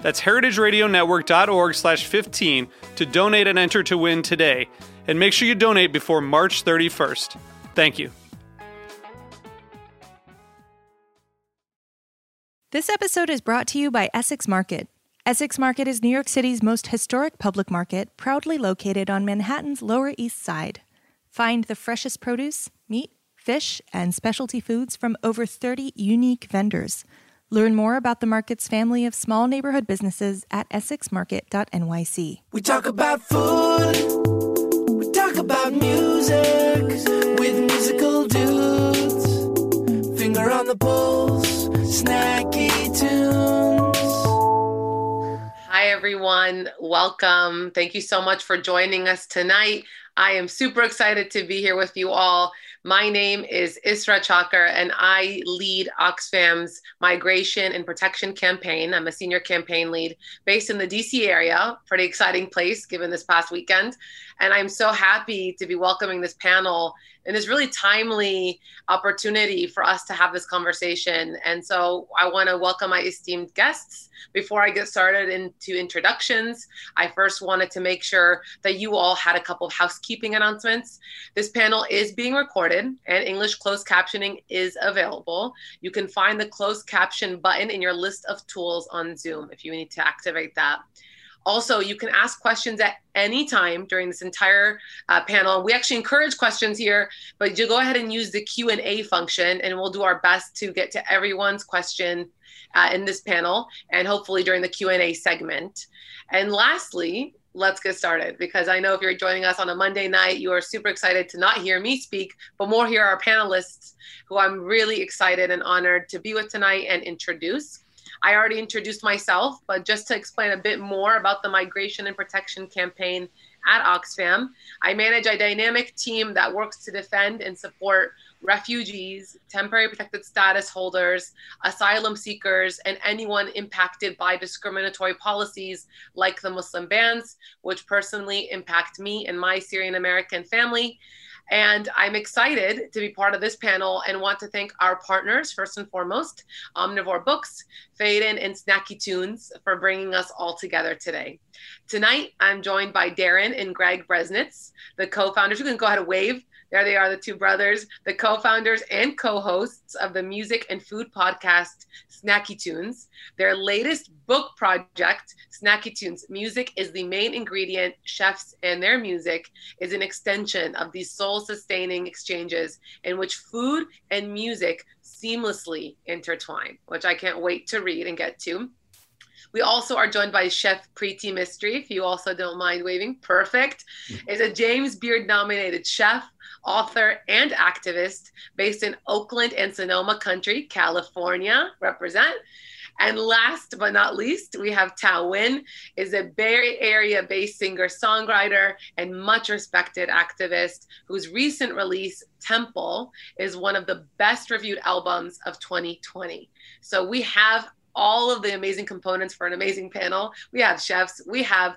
That's heritageradionetwork.org/15 to donate and enter to win today. And make sure you donate before March 31st. Thank you. This episode is brought to you by Essex Market. Essex Market is New York City's most historic public market, proudly located on Manhattan's Lower East Side. Find the freshest produce, meat, fish, and specialty foods from over 30 unique vendors. Learn more about the market's family of small neighborhood businesses at essexmarket.nyc. We talk about food. We talk about music with musical dudes. Finger on the pulse, Snacky Tunes. Hi, everyone. Welcome. Thank you so much for joining us tonight. I am super excited to be here with you all. My name is Isra Chaker, and I lead Oxfam's Migration and Protection Campaign. I'm a senior campaign lead based in the DC area, pretty exciting place given this past weekend. And I'm so happy to be welcoming this panel and this really timely opportunity for us to have this conversation. And so I want to welcome my esteemed guests. Before I get started into introductions, I first wanted to make sure that you all had a couple of housekeeping announcements. This panel is being recorded and English closed captioning is available. You can find the closed caption button in your list of tools on Zoom if you need to activate that. Also, you can ask questions at any time during this entire panel. We actually encourage questions here, but you go ahead and use the Q&A function and we'll do our best to get to everyone's question in this panel and hopefully during the Q&A segment. And lastly, let's get started, because I know if you're joining us on a Monday night, you are super excited to not hear me speak, but more hear our panelists who I'm really excited and honored to be with tonight and introduce. I already introduced myself, but just to explain a bit more about the Migration and Protection Campaign at Oxfam, I manage a dynamic team that works to defend and support refugees, temporary protected status holders, asylum seekers, and anyone impacted by discriminatory policies like the Muslim bans, which personally impact me and my Syrian American family. And I'm excited to be part of this panel and want to thank our partners, first and foremost, Omnivore Books, Phaidon, and Snacky Tunes for bringing us all together today. Tonight, I'm joined by Darren and Greg Bresnitz, the co-founders. You can go ahead and wave. There they are, the two brothers, the co-founders and co-hosts of the music and food podcast, Snacky Tunes. Their latest book project, Snacky Tunes: Music is the Main Ingredient, Chefs and Their Music, is an extension of these soul-sustaining exchanges in which food and music seamlessly intertwine, which I can't wait to read and get to. We also are joined by Chef Preeti Mistry, if you also don't mind waving. Perfect. Is a James Beard nominated chef, author, and activist based in Oakland and Sonoma County, California. Represent. And last but not least, we have Thao is a Bay Area-based singer-songwriter and much-respected activist whose recent release, Temple, is one of the best-reviewed albums of 2020. So we have all of the amazing components for an amazing panel. We have chefs, we have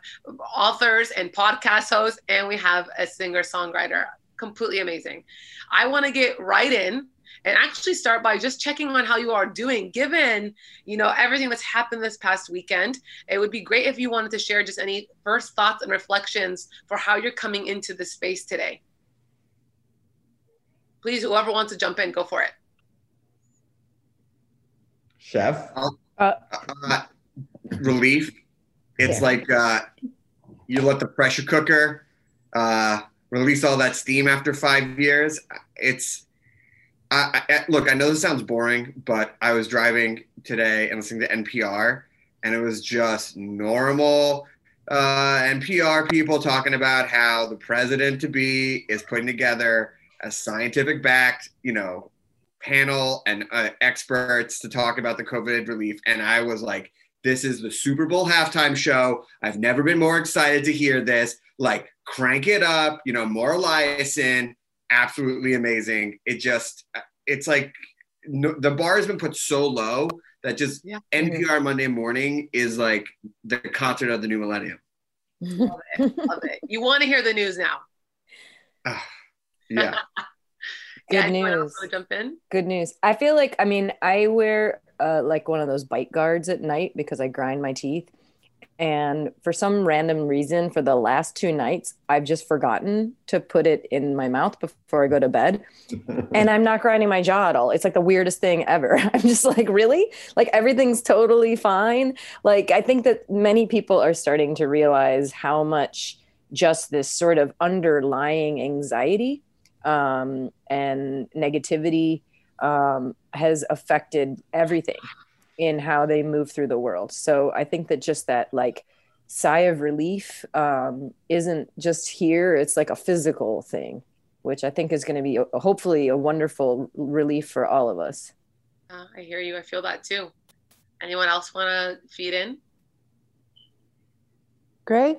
authors and podcast hosts, and we have a singer-songwriter. Completely amazing. I want to get right in and actually start by just checking on how you are doing, given, you know, everything that's happened this past weekend. It would be great if you wanted to share just any first thoughts and reflections for how you're coming into the space today. Please, whoever wants to jump in, go for it. Chef? Relief. It's like you let the pressure cooker release all that steam after 5 years. Look, I know this sounds boring, but I was driving today and listening to NPR, and it was just normal NPR people talking about how the president-to-be is putting together a scientific-backed, panel and experts to talk about the COVID relief. And I was like, this is the Super Bowl halftime show. I've never been more excited to hear this. Like, crank it up, more Eliason. Absolutely amazing. It's like the bar has been put so low that just NPR Monday morning is like the concert of the new millennium. Love it. Love it. You want to hear the news now. Yeah. Good news. Jump in? Good news. I feel like, I wear like one of those bite guards at night because I grind my teeth. And for some random reason, for the last two nights, I've just forgotten to put it in my mouth before I go to bed. And I'm not grinding my jaw at all. It's like the weirdest thing ever. I'm just like, really? Like, everything's totally fine. Like, I think that many people are starting to realize how much just this sort of underlying anxiety and negativity has affected everything in how they move through the world. So I think that just that like sigh of relief isn't just here, it's like a physical thing, which I think is going to be hopefully a wonderful relief for all of us. I hear you, I feel that too. Anyone else want to feed in? Greg?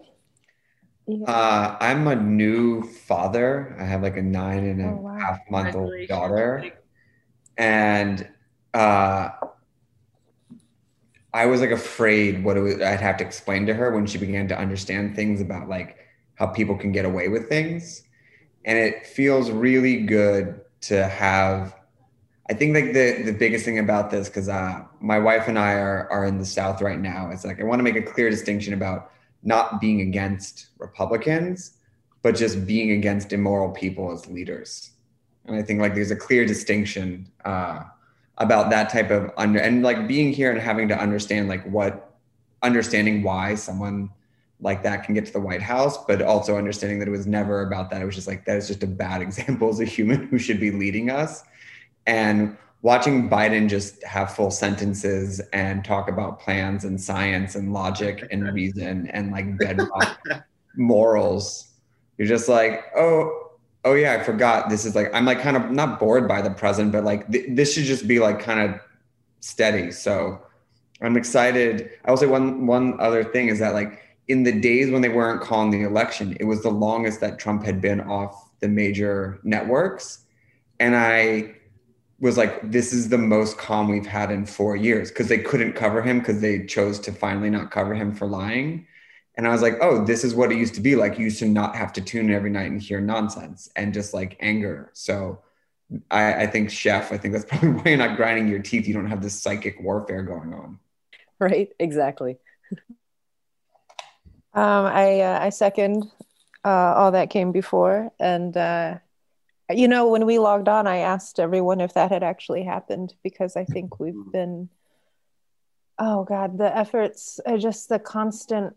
I'm a new father. I have like a 9.5-month-old daughter. And I was like afraid I'd have to explain to her when she began to understand things about like how people can get away with things. And it feels really good to have, I think like the biggest thing about this, cause my wife and I are in the South right now. It's like, I want to make a clear distinction about not being against Republicans, but just being against immoral people as leaders. And I think like there's a clear distinction, about that type of and like being here and having to understand like understanding why someone like that can get to the White House, but also understanding that it was never about that. It was just like, that is just a bad example as a human who should be leading us. And watching Biden just have full sentences and talk about plans and science and logic and reason and like bedrock morals. You're just like, oh yeah, I forgot. This is like, I'm like kind of not bored by the present, but like this should just be like kind of steady. So I'm excited. I will say one other thing is that like in the days when they weren't calling the election, it was the longest that Trump had been off the major networks. And I was like, this is the most calm we've had in 4 years, because they couldn't cover him because they chose to finally not cover him for lying. And I was like, oh, this is what it used to be like. You used to not have to tune in every night and hear nonsense and just like anger. So I think, Chef, I think that's probably why you're not grinding your teeth. You don't have this psychic warfare going on. Right, exactly. I second all that came before. And, when we logged on, I asked everyone if that had actually happened, because I think we've been, oh God, the efforts are just the constant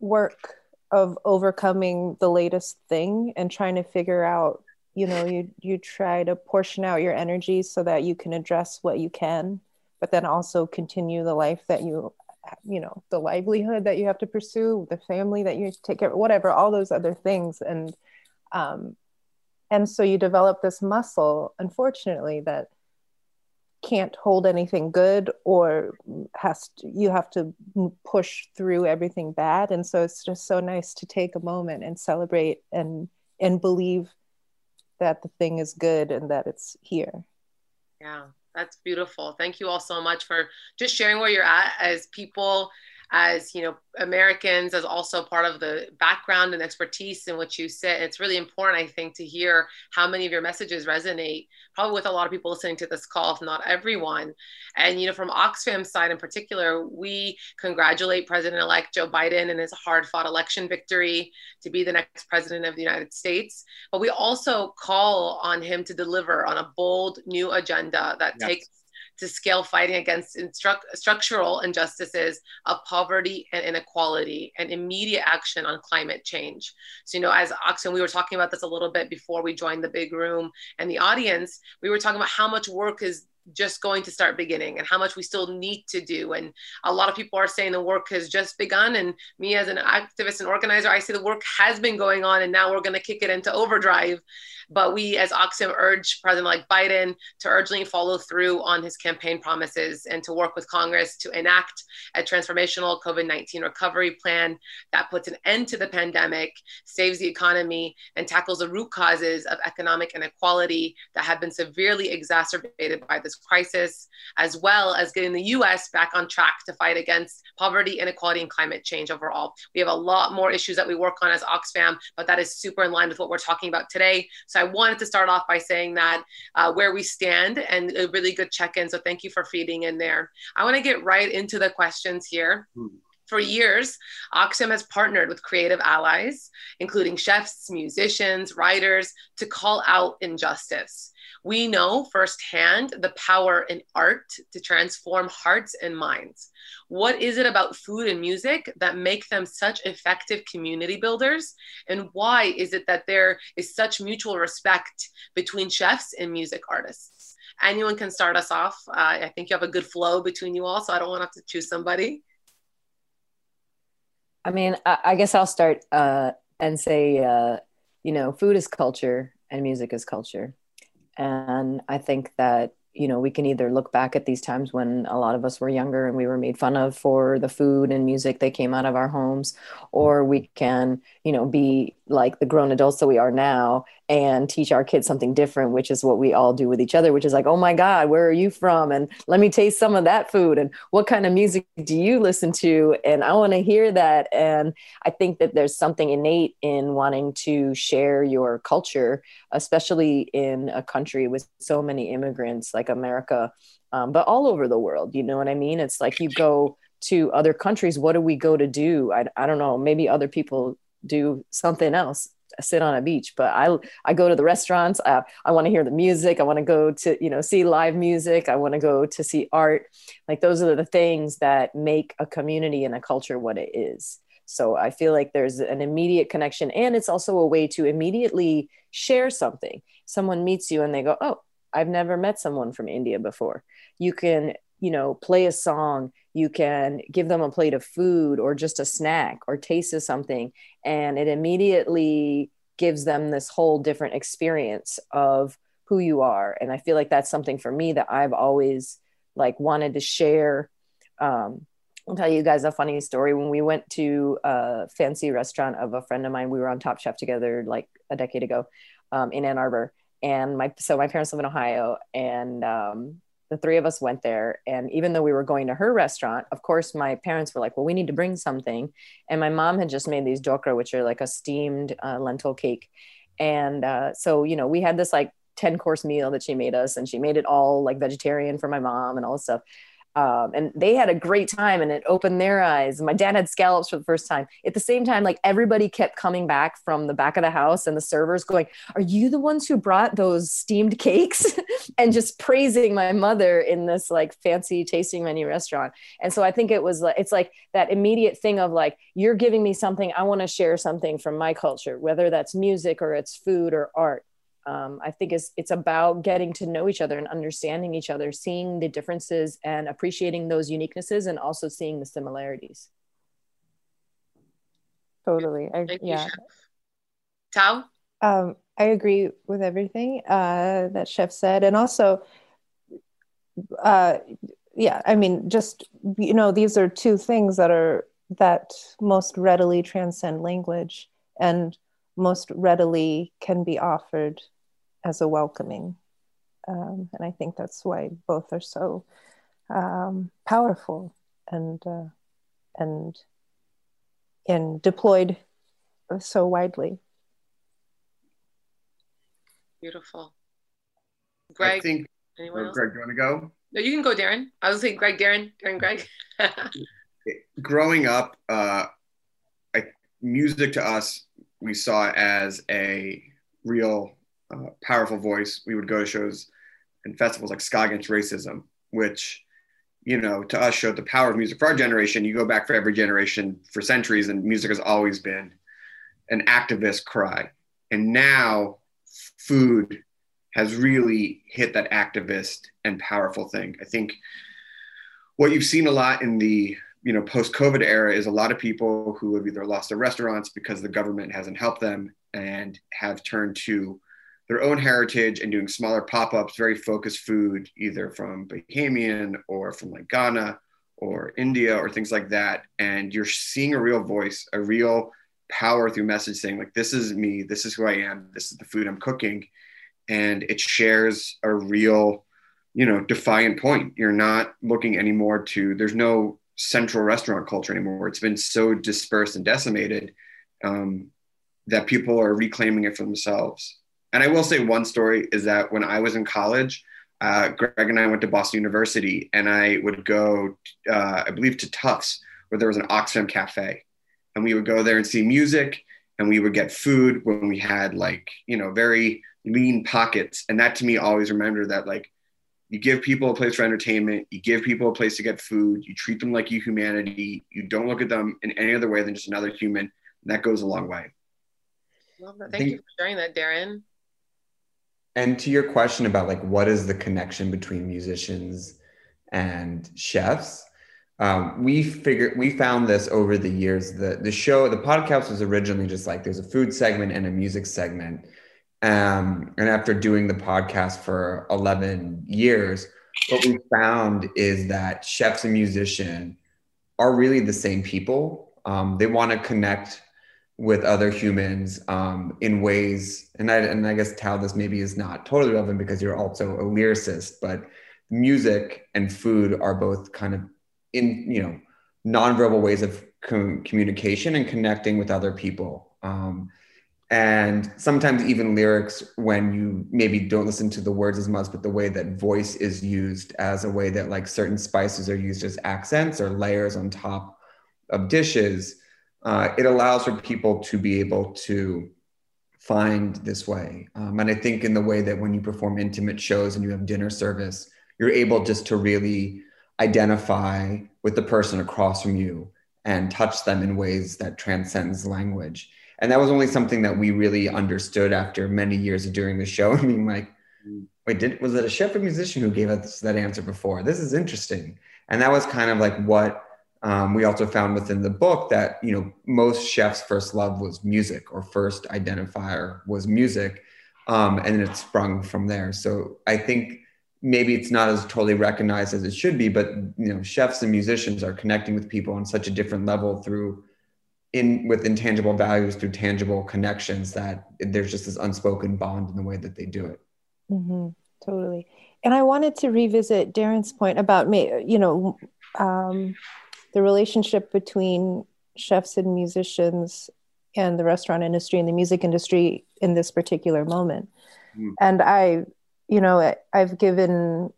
work of overcoming the latest thing and trying to figure out, you try to portion out your energy so that you can address what you can, but then also continue the life that the livelihood that you have to pursue, the family that you take care of, whatever, all those other things. And so you develop this muscle, unfortunately, that can't hold anything good, or you have to push through everything bad. And so it's just so nice to take a moment and celebrate and believe that the thing is good and that it's here. Yeah, that's beautiful. Thank you all so much for just sharing where you're at as people, as Americans, as also part of the background and expertise in which you sit. It's really important, I think, to hear how many of your messages resonate, probably with a lot of people listening to this call, if not everyone. And, from Oxfam's side in particular, we congratulate President-elect Joe Biden and his hard-fought election victory to be the next president of the United States. But we also call on him to deliver on a bold new agenda that takes to scale fighting against structural injustices of poverty and inequality, and immediate action on climate change. So, you know, as Oxfam, we were talking about this a little bit before we joined the big room and the audience, we were talking about how much work is just going to start beginning and how much we still need to do. And a lot of people are saying the work has just begun. And me as an activist and organizer, I say the work has been going on and now we're going to kick it into overdrive. But we as Oxfam urge President-elect Biden to urgently follow through on his campaign promises and to work with Congress to enact a transformational COVID-19 recovery plan that puts an end to the pandemic, saves the economy, and tackles the root causes of economic inequality that have been severely exacerbated by this crisis, as well as getting the U.S. back on track to fight against poverty, inequality, and climate change overall. We have a lot more issues that we work on as Oxfam, but that is super in line with what we're talking about today. So I wanted to start off by saying that where we stand, and a really good check-in. So thank you for feeding in there. I want to get right into the questions here. For years, Oxfam has partnered with creative allies, including chefs, musicians, writers, to call out injustice. We know firsthand the power in art to transform hearts and minds. What is it about food and music that make them such effective community builders? And why is it that there is such mutual respect between chefs and music artists? Anyone can start us off. I think you have a good flow between you all, so I don't want to have to choose somebody. I mean, I guess I'll start and say, you know, food is culture and music is culture. And I think that, you know, we can either look back at these times when a lot of us were younger and we were made fun of for the food and music that came out of our homes, or we can, you know, be like the grown adults that we are now and teach our kids something different, which is what we all do with each other, which is like, oh my God, where are you from? And let me taste some of that food. And what kind of music do you listen to? And I want to hear that. And I think that there's something innate in wanting to share your culture, especially in a country with so many immigrants like America, but all over the world. You know what I mean? It's like you go to other countries. What do we go to do? I don't know. Maybe other people do something else, sit on a beach, but I go to the restaurants. I want to hear the music. I want to go to, you know, see live music. I want to go to see art. Like those are the things that make a community and a culture what it is. So I feel like there's an immediate connection, and it's also a way to immediately share something. Someone meets you and they go, oh, I've never met someone from India before. You can, you know, play a song, you can give them a plate of food or just a snack or taste of something. And it immediately gives them this whole different experience of who you are. And I feel like that's something for me that I've always like wanted to share. I'll tell you guys a funny story. When we went to a fancy restaurant of a friend of mine, we were on Top Chef together like a decade ago in Ann Arbor. And my parents live in Ohio, and the three of us went there. And even though we were going to her restaurant, of course, my parents were like, well, we need to bring something. And my mom had just made these dokra, which are like a steamed lentil cake. And so, you know, we had this like 10-course meal that she made us, and she made it all like vegetarian for my mom and all this stuff. And they had a great time, and it opened their eyes. My dad had scallops for the first time. At the same time, like everybody kept coming back from the back of the house and the servers going, are you the ones who brought those steamed cakes? And just praising my mother in this like fancy tasting menu restaurant. And so I think it was like, it's like that immediate thing of like, you're giving me something. I want to share something from my culture, whether that's music or it's food or art. I think it's about getting to know each other and understanding each other, seeing the differences and appreciating those uniquenesses, and also seeing the similarities. Totally. Yeah. Thao? I agree with everything that Chef said. And also, yeah, I mean, just, you know, these are two things that most readily transcend language and most readily can be offered as a welcoming. And I think that's why both are so powerful and deployed so widely. Beautiful. Greg, anyone else? Greg, do you want to go? No, you can go, Darren. I was saying Greg, Darren, Greg. Growing up, music to us, we saw it as a real powerful voice. We would go to shows and festivals like Ska Against Racism, which, you know, to us showed the power of music for our generation. You go back for every generation for centuries, and music has always been an activist cry. And now food has really hit that activist and powerful thing. I think what you've seen a lot in the, you know, post-COVID era is a lot of people who have either lost their restaurants because the government hasn't helped them and have turned to their own heritage and doing smaller pop-ups, very focused food, either from Bahamian or from like Ghana or India or things like that. And you're seeing a real voice, a real power through message saying like, this is me, this is who I am, this is the food I'm cooking. And it shares a real, you know, defiant point. You're not looking anymore to, there's no central restaurant culture anymore. It's been so dispersed and decimated that people are reclaiming it for themselves. And I will say one story is that when I was in college, Greg and I went to Boston University, and I would go, I believe, to Tufts, where there was an Oxfam cafe. And we would go there and see music, and we would get food when we had, like, you know, very lean pockets. And that to me always remembered that, like, you give people a place for entertainment, you give people a place to get food, you treat them like you humanity, you don't look at them in any other way than just another human. And that goes a long way. Love that. Thank you for sharing that, Darren. And to your question about like, what is the connection between musicians and chefs? We found this over the years. The podcast was originally just like, there's a food segment and a music segment. And after doing the podcast for 11 years, what we found is that chefs and musicians are really the same people. They want to connect with other humans in ways, and I guess Thao, this maybe is not totally relevant because you're also a lyricist, but music and food are both kind of, in, you know, nonverbal ways of communication and connecting with other people. And sometimes even lyrics, when you maybe don't listen to the words as much, but the way that voice is used as a way that like certain spices are used as accents or layers on top of dishes, it allows for people to be able to find this way. And I think in the way that when you perform intimate shows and you have dinner service, you're able just to really identify with the person across from you and touch them in ways that transcends language. And that was only something that we really understood after many years of doing the show. I mean, like, wait, was it a chef or musician who gave us that answer before? This is interesting. And that was kind of like what we also found within the book, that, you know, most chefs' first love was music, or first identifier was music. And it sprung from there. So I think maybe it's not as totally recognized as it should be, but, you know, chefs and musicians are connecting with people on such a different level through, with intangible values, through tangible connections, that there's just this unspoken bond in the way that they do it. Mm-hmm, totally. And I wanted to revisit Darren's point about, you know, the relationship between chefs and musicians and the restaurant industry and the music industry in this particular moment. Mm. And I've been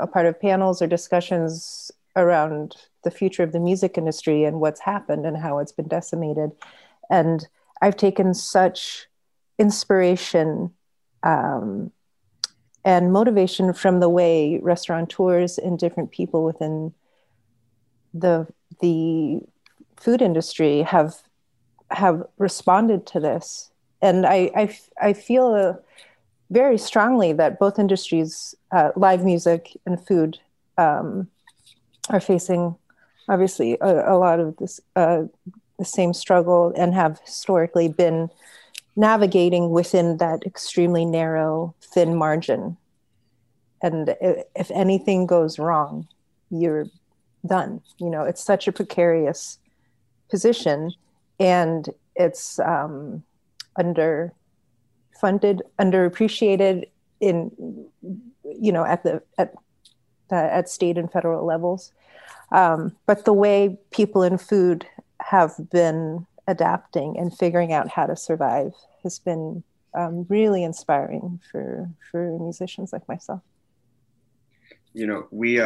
a part of panels or discussions around the future of the music industry and what's happened and how it's been decimated. And I've taken such inspiration and motivation from the way restaurateurs and different people within the food industry have responded to this. And I feel very strongly that both industries, live music and food, are facing, obviously, a lot of this the same struggle, and have historically been navigating within that extremely narrow, thin margin. And if anything goes wrong, you're done. You know, it's such a precarious position, and it's underfunded, underappreciated in, you know, at state and federal levels. But the way people in food have been adapting and figuring out how to survive has been really inspiring for musicians like myself. You know, we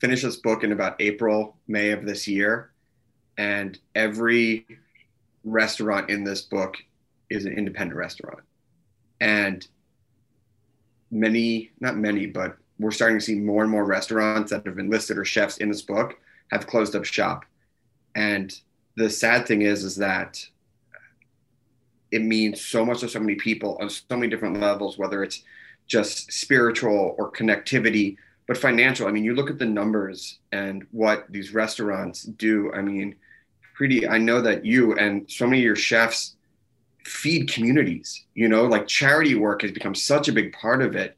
finished this book in about April, May of this year, and every restaurant in this book is an independent restaurant. And many, not many, but we're starting to see more and more restaurants that have been listed or chefs in this book have closed up shop. And the sad thing is that it means so much to so many people on so many different levels, whether it's just spiritual or connectivity, but financial. I mean, you look at the numbers and what these restaurants do. I mean, Preeti, I know that you and so many of your chefs feed communities, you know, like charity work has become such a big part of it.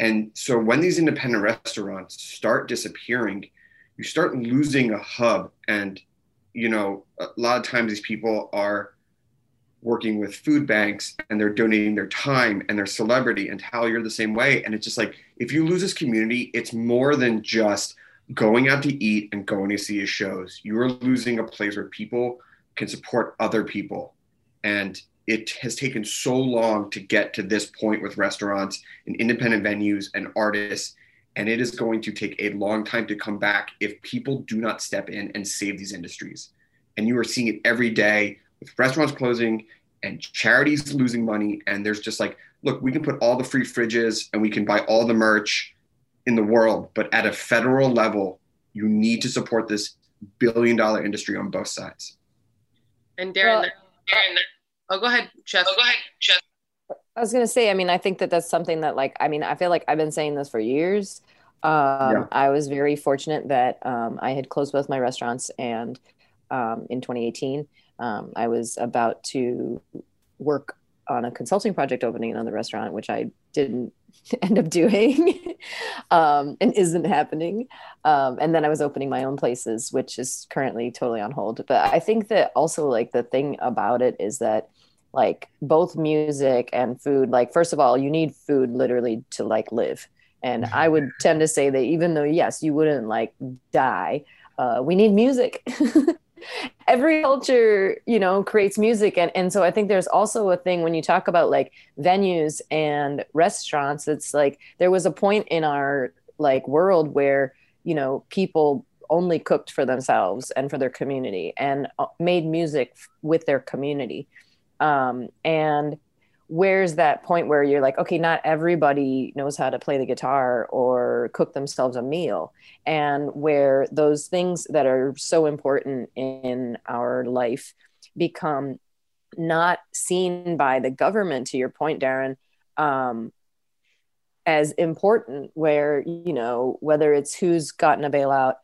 And so when these independent restaurants start disappearing, you start losing a hub. And, you know, a lot of times these people are working with food banks and they're donating their time and their celebrity, and Hal, you're the same way. And it's just like, if you lose this community, it's more than just going out to eat and going to see his shows. You are losing a place where people can support other people. And it has taken so long to get to this point with restaurants and independent venues and artists. And it is going to take a long time to come back if people do not step in and save these industries. And you are seeing it every day with restaurants closing and charities losing money. And there's just like, look, we can put all the free fridges and we can buy all the merch in the world, but at a federal level, you need to support this billion-dollar industry on both sides. And Darren, oh, go ahead, Chef. I was going to say, I mean, I think that that's something that, like, I mean, I feel like I've been saying this for years. Yeah. I was very fortunate that I had closed both my restaurants, and in 2018, I was about to work on a consulting project opening another restaurant, which I didn't end up doing and isn't happening. And then I was opening my own places, which is currently totally on hold. But I think that also, like, the thing about it is that, like, both music and food, like, first of all, you need food literally to, like, live. And I would tend to say that even though, yes, you wouldn't, like, die, we need music. Every culture, you know, creates music. And so I think there's also a thing when you talk about, like, venues and restaurants, it's like, there was a point in our, like, world where, you know, people only cooked for themselves and for their community and made music with their community. And where's that point where you're like, okay, not everybody knows how to play the guitar or cook themselves a meal, and where those things that are so important in our life become not seen by the government, to your point, Darren, as important, where, you know, whether it's who's gotten a bailout,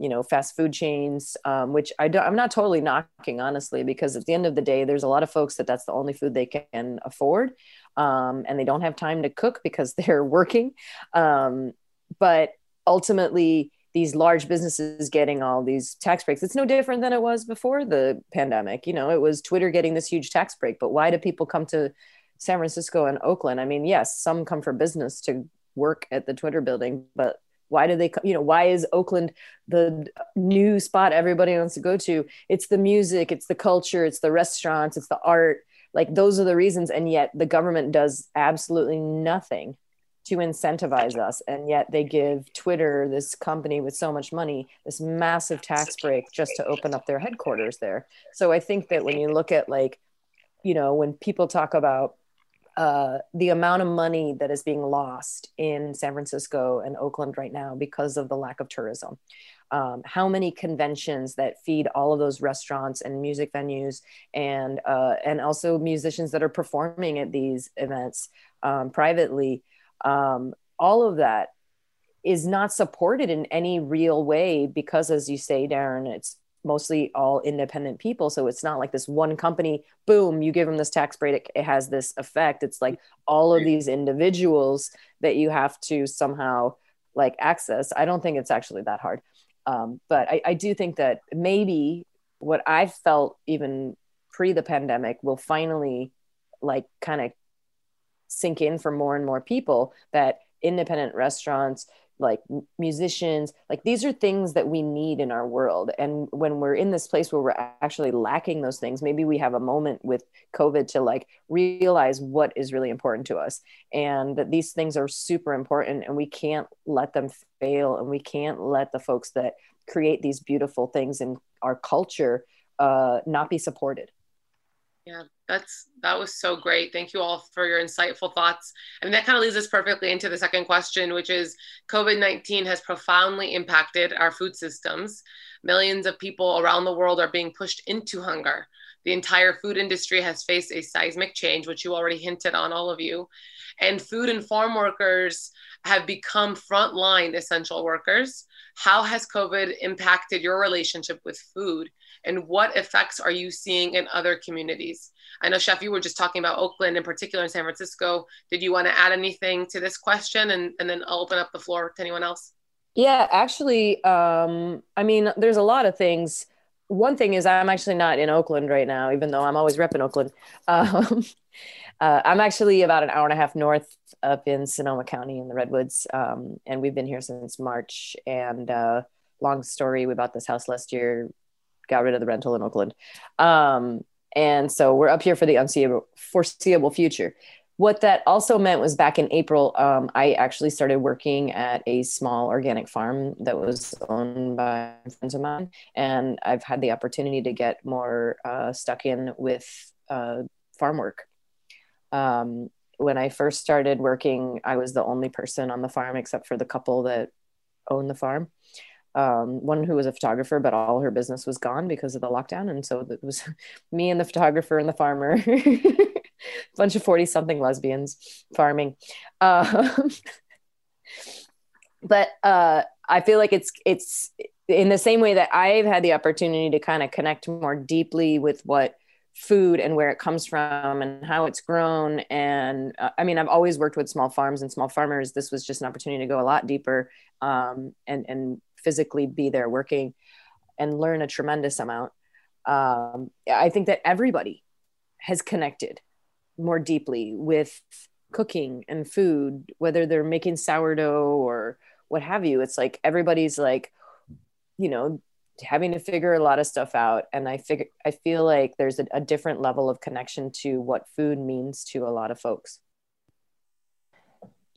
you know, fast food chains, which I'm not totally knocking, honestly, because at the end of the day, there's a lot of folks that that's the only food they can afford. And they don't have time to cook because they're working. But ultimately, these large businesses getting all these tax breaks, it's no different than it was before the pandemic. You know, it was Twitter getting this huge tax break, but why do people come to San Francisco and Oakland? I mean, yes, some come for business to work at the Twitter building, but why do they, you know, why is Oakland the new spot everybody wants to go to? It's the music, it's the culture, it's the restaurants, it's the art. Like, those are the reasons. And yet the government does absolutely nothing to incentivize us. And yet they give Twitter, this company with so much money, this massive tax break just to open up their headquarters there. So I think that when you look at, like, you know, when people talk about the amount of money that is being lost in San Francisco and Oakland right now because of the lack of tourism. How many conventions that feed all of those restaurants and music venues, and also musicians that are performing at these events privately, all of that is not supported in any real way because, as you say, Darren, it's mostly all independent people. So it's not like this one company, boom, you give them this tax break, it has this effect. It's like all of these individuals that you have to somehow, like, access. I don't think it's actually that hard. But I do think that maybe what I felt even pre the pandemic will finally, like, kind of sink in for more and more people, that independent restaurants, like musicians, like, these are things that we need in our world. And when we're in this place where we're actually lacking those things, maybe we have a moment with COVID to, like, realize what is really important to us, and that these things are super important and we can't let them fail. And we can't let the folks that create these beautiful things in our culture not be supported. Yeah, that was so great. Thank you all for your insightful thoughts. And that kind of leads us perfectly into the second question, which is COVID-19 has profoundly impacted our food systems. Millions of people around the world are being pushed into hunger. The entire food industry has faced a seismic change, which you already hinted on, all of you. And food and farm workers have become frontline essential workers. How has COVID impacted your relationship with food? And what effects are you seeing in other communities? I know, Chef, you were just talking about Oakland in particular and San Francisco. Did you want to add anything to this question? And then I'll open up the floor to anyone else. Yeah, actually, I mean, there's a lot of things. One thing is I'm actually not in Oakland right now, even though I'm always repping Oakland. I'm actually about an hour and a half north up in Sonoma County in the Redwoods. And we've been here since March. And long story, we bought this house last year, got rid of the rental in Oakland. And so we're up here for the foreseeable future. What that also meant was back in April, I actually started working at a small organic farm that was owned by friends of mine. And I've had the opportunity to get more stuck in with farm work. When I first started working, I was the only person on the farm except for the couple that owned the farm. One who was a photographer, but all her business was gone because of the lockdown. And so it was me and the photographer and the farmer, a bunch of 40 something lesbians farming. But I feel like it's in the same way that I've had the opportunity to kind of connect more deeply with what food and where it comes from and how it's grown. And I mean, I've always worked with small farms and small farmers. This was just an opportunity to go a lot deeper, and physically be there working and learn a tremendous amount. I think that everybody has connected more deeply with cooking and food, whether they're making sourdough or what have you. It's like, everybody's like, you know, having to figure a lot of stuff out. And I feel like there's a different level of connection to what food means to a lot of folks.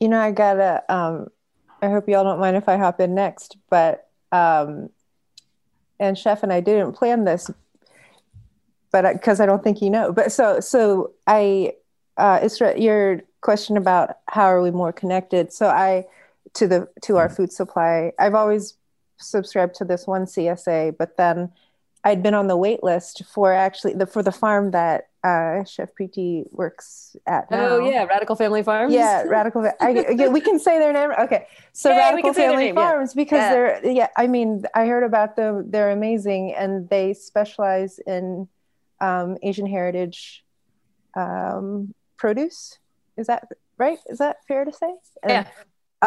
You know, I hope y'all don't mind if I hop in next, but, and Chef and I didn't plan this, but cause I don't think you know, but so I, Isra, your question about how are we more connected? So to our food supply, I've always subscribed to this one CSA, but then I'd been on the wait list for actually for the farm that Chef Preeti works at now. Oh yeah, Radical Family Farms. Yeah, we can say their name. Okay, so yeah, Radical Family Farms, because they're I mean, I heard about them. They're amazing, and they specialize in Asian heritage produce. Is that right? Is that fair to say? And,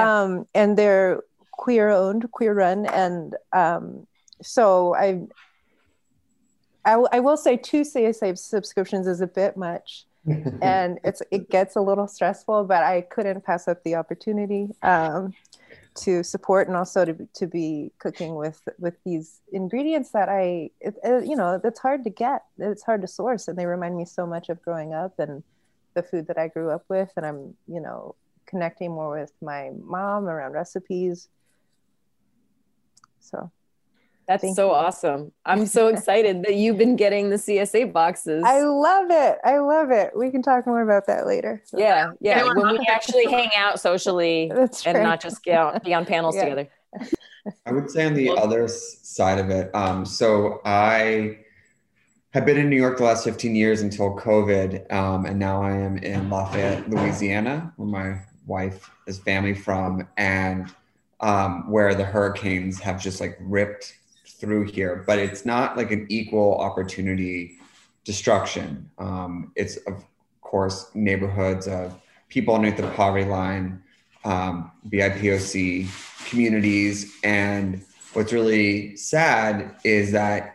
yeah. And they're queer-owned, queer-run, and so I will say 2 CSA subscriptions is a bit much, and it gets a little stressful, but I couldn't pass up the opportunity to support, and also to be cooking with these ingredients that that's hard to get. It's hard to source, and they remind me so much of growing up and the food that I grew up with, and I'm, you know, connecting more with my mom around recipes. So. That's so awesome. I'm so excited that you've been getting the CSA boxes. I love it. We can talk more about that later. So. Yeah. Yeah. When we actually hang out socially and not just be on panels together. I would say on the other side of it. So I have been in New York the last 15 years until COVID. And now I am in Lafayette, Louisiana, where my wife is family from, and where the hurricanes have just like ripped through here, but it's not like an equal opportunity destruction. It's of course neighborhoods of people underneath the poverty line, BIPOC communities. And what's really sad is that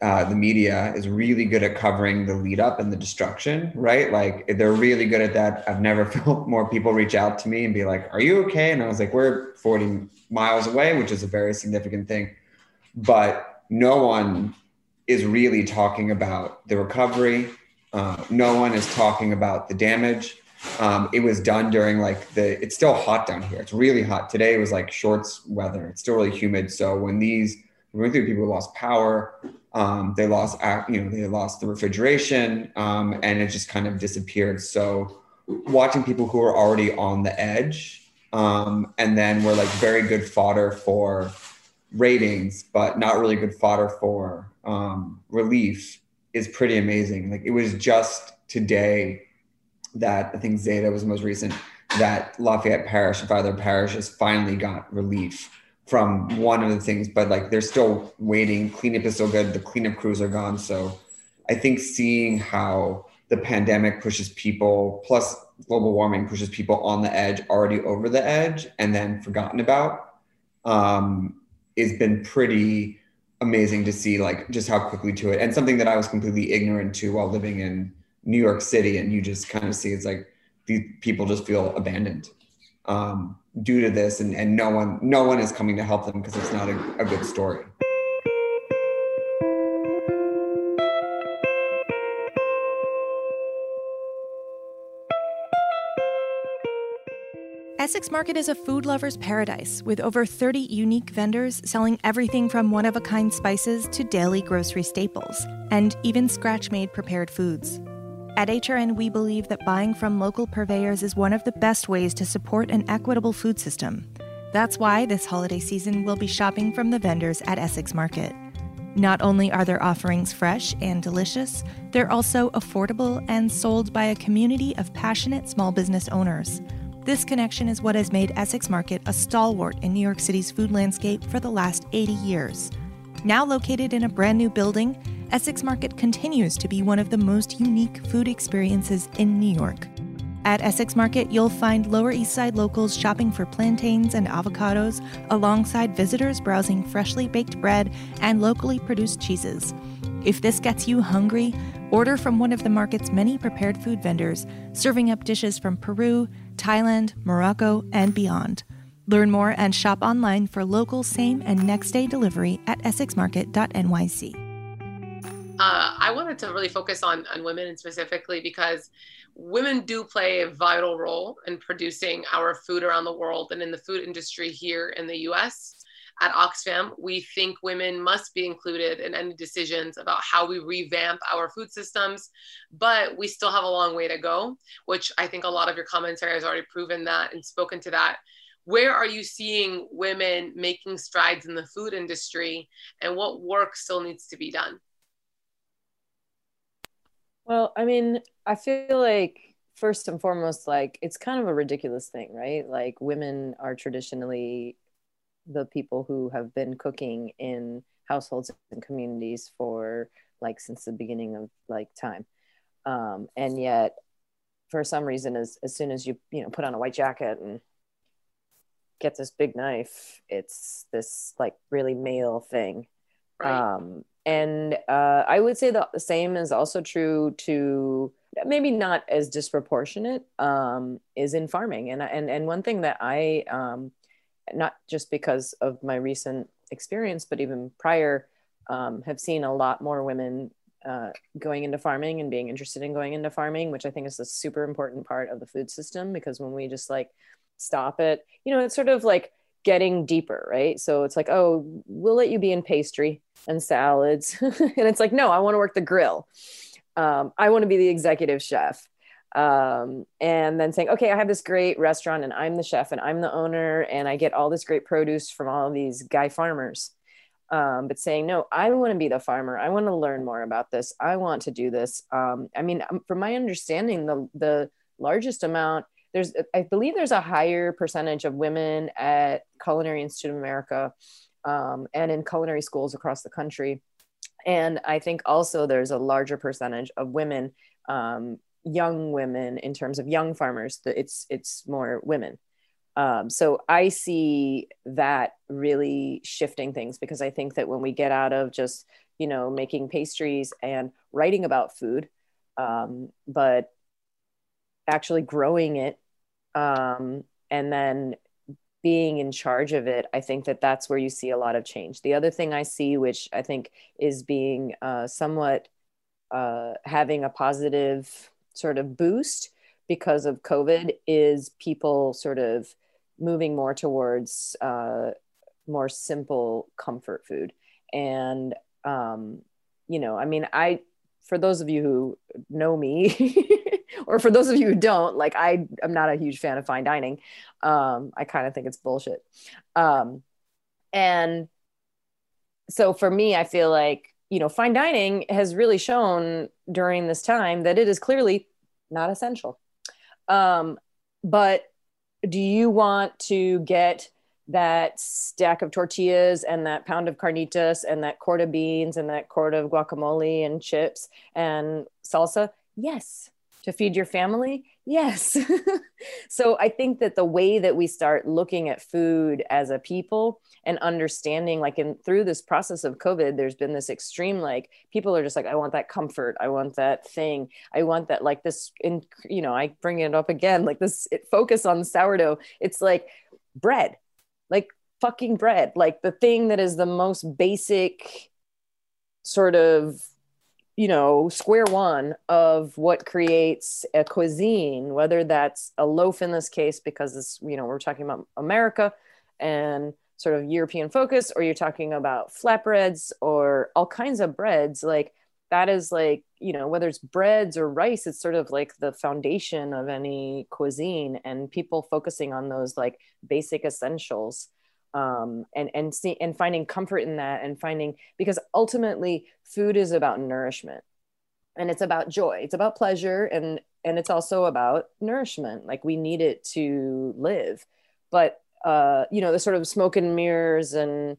the media is really good at covering the lead up and the destruction, right? Like they're really good at that. I've never felt more people reach out to me and be like, are you okay? And I was like, we're 40 miles away, which is a very significant thing. But no one is really talking about the recovery. No one is talking about the damage. It was done during it's still hot down here. It's really hot. Today it was like shorts weather. It's still really humid. So when we went through people who lost power, They lost, they lost the refrigeration, and it just kind of disappeared. So watching people who are already on the edge, and then were like very good fodder for ratings, but not really good fodder for relief, is pretty amazing. Like, it was just today that I think Zeta was the most recent, that Lafayette Parish and Father Parish has finally got relief from one of the things, but like they're still waiting. Cleanup is still good. The cleanup crews are gone. So I think seeing how the pandemic pushes people, plus global warming pushes people on the edge, already over the edge, and then forgotten about, it's been pretty amazing to see, like, just how quickly to it. And something that I was completely ignorant to while living in New York City, and you just kind of see, it's like, these people just feel abandoned due to this, and no one is coming to help them because it's not a good story. Essex Market is a food lover's paradise with over 30 unique vendors selling everything from one-of-a-kind spices to daily grocery staples and even scratch-made prepared foods. At HRN, we believe that buying from local purveyors is one of the best ways to support an equitable food system. That's why this holiday season we'll be shopping from the vendors at Essex Market. Not only are their offerings fresh and delicious, they're also affordable and sold by a community of passionate small business owners. This connection is what has made Essex Market a stalwart in New York City's food landscape for the last 80 years. Now located in a brand new building, Essex Market continues to be one of the most unique food experiences in New York. At Essex Market, you'll find Lower East Side locals shopping for plantains and avocados, alongside visitors browsing freshly baked bread and locally produced cheeses. If this gets you hungry, order from one of the market's many prepared food vendors, serving up dishes from Peru, Thailand, Morocco, and beyond. Learn more and shop online for local same and next day delivery at essexmarket.nyc. I wanted to really focus on women, and specifically because women do play a vital role in producing our food around the world and in the food industry here in the U.S. At Oxfam, we think women must be included in any decisions about how we revamp our food systems, but we still have a long way to go, which I think a lot of your commentary has already proven that and spoken to that. Where are you seeing women making strides in the food industry, and what work still needs to be done? Well, I mean, I feel like first and foremost, like, it's kind of a ridiculous thing, right? Like, women are traditionally the people who have been cooking in households and communities for, like, since the beginning of, like, time. And yet, for some reason, as soon as you put on a white jacket and get this big knife, it's this, like, really male thing. Right. And I would say the same is also true to, maybe not as disproportionate, is in farming. And one thing that I, not just because of my recent experience, but even prior, have seen a lot more women going into farming and being interested in going into farming, which I think is a super important part of the food system, because when we just like stop it, it's sort of like getting deeper, right? So it's like, oh, we'll let you be in pastry and salads. And it's like, no, I want to work the grill. I want to be the executive chef. And then saying, okay, I have this great restaurant and I'm the chef and I'm the owner and I get all this great produce from all of these guy farmers. But saying, no, I want to be the farmer. I want to learn more about this. I want to do this. I mean, from my understanding, the largest amount, I believe there's a higher percentage of women at Culinary Institute of America and in culinary schools across the country. And I think also there's a larger percentage of women, young women, in terms of young farmers, it's more women. So I see that really shifting things, because I think that when we get out of just, making pastries and writing about food, but actually growing it, and then being in charge of it, I think that that's where you see a lot of change. The other thing I see, which I think is being somewhat having a positive sort of boost because of COVID, is people sort of moving more towards more simple comfort food. And you know, I mean, for those of you who know me, or for those of you who don't, like, I am not a huge fan of fine dining. I kind of think it's bullshit. And so for me, I feel like, you know, fine dining has really shown during this time that it is clearly not essential. But do you want to get that stack of tortillas and that pound of carnitas and that quart of beans and that quart of guacamole and chips and salsa? Yes. To feed your family? Yes. So I think that the way that we start looking at food as a people and understanding, like, through this process of COVID, there's been this extreme, like, people are just like, I want that comfort. I want that thing. I want that, like, this, in, you know, I bring it up again, like this focus on sourdough. It's like bread, like fucking bread, like the thing that is the most basic sort of, you know, square one of what creates a cuisine, whether that's a loaf in this case, because this, you know, we're talking about America and sort of European focus, or you're talking about flatbreads or all kinds of breads. Like, that is, like, you know, whether it's breads or rice, it's sort of like the foundation of any cuisine, and people focusing on those, like, basic essentials. And finding comfort in that, and finding, because ultimately food is about nourishment, and it's about joy, it's about pleasure, and it's also about nourishment. Like, we need it to live. But you know, the sort of smoke and mirrors and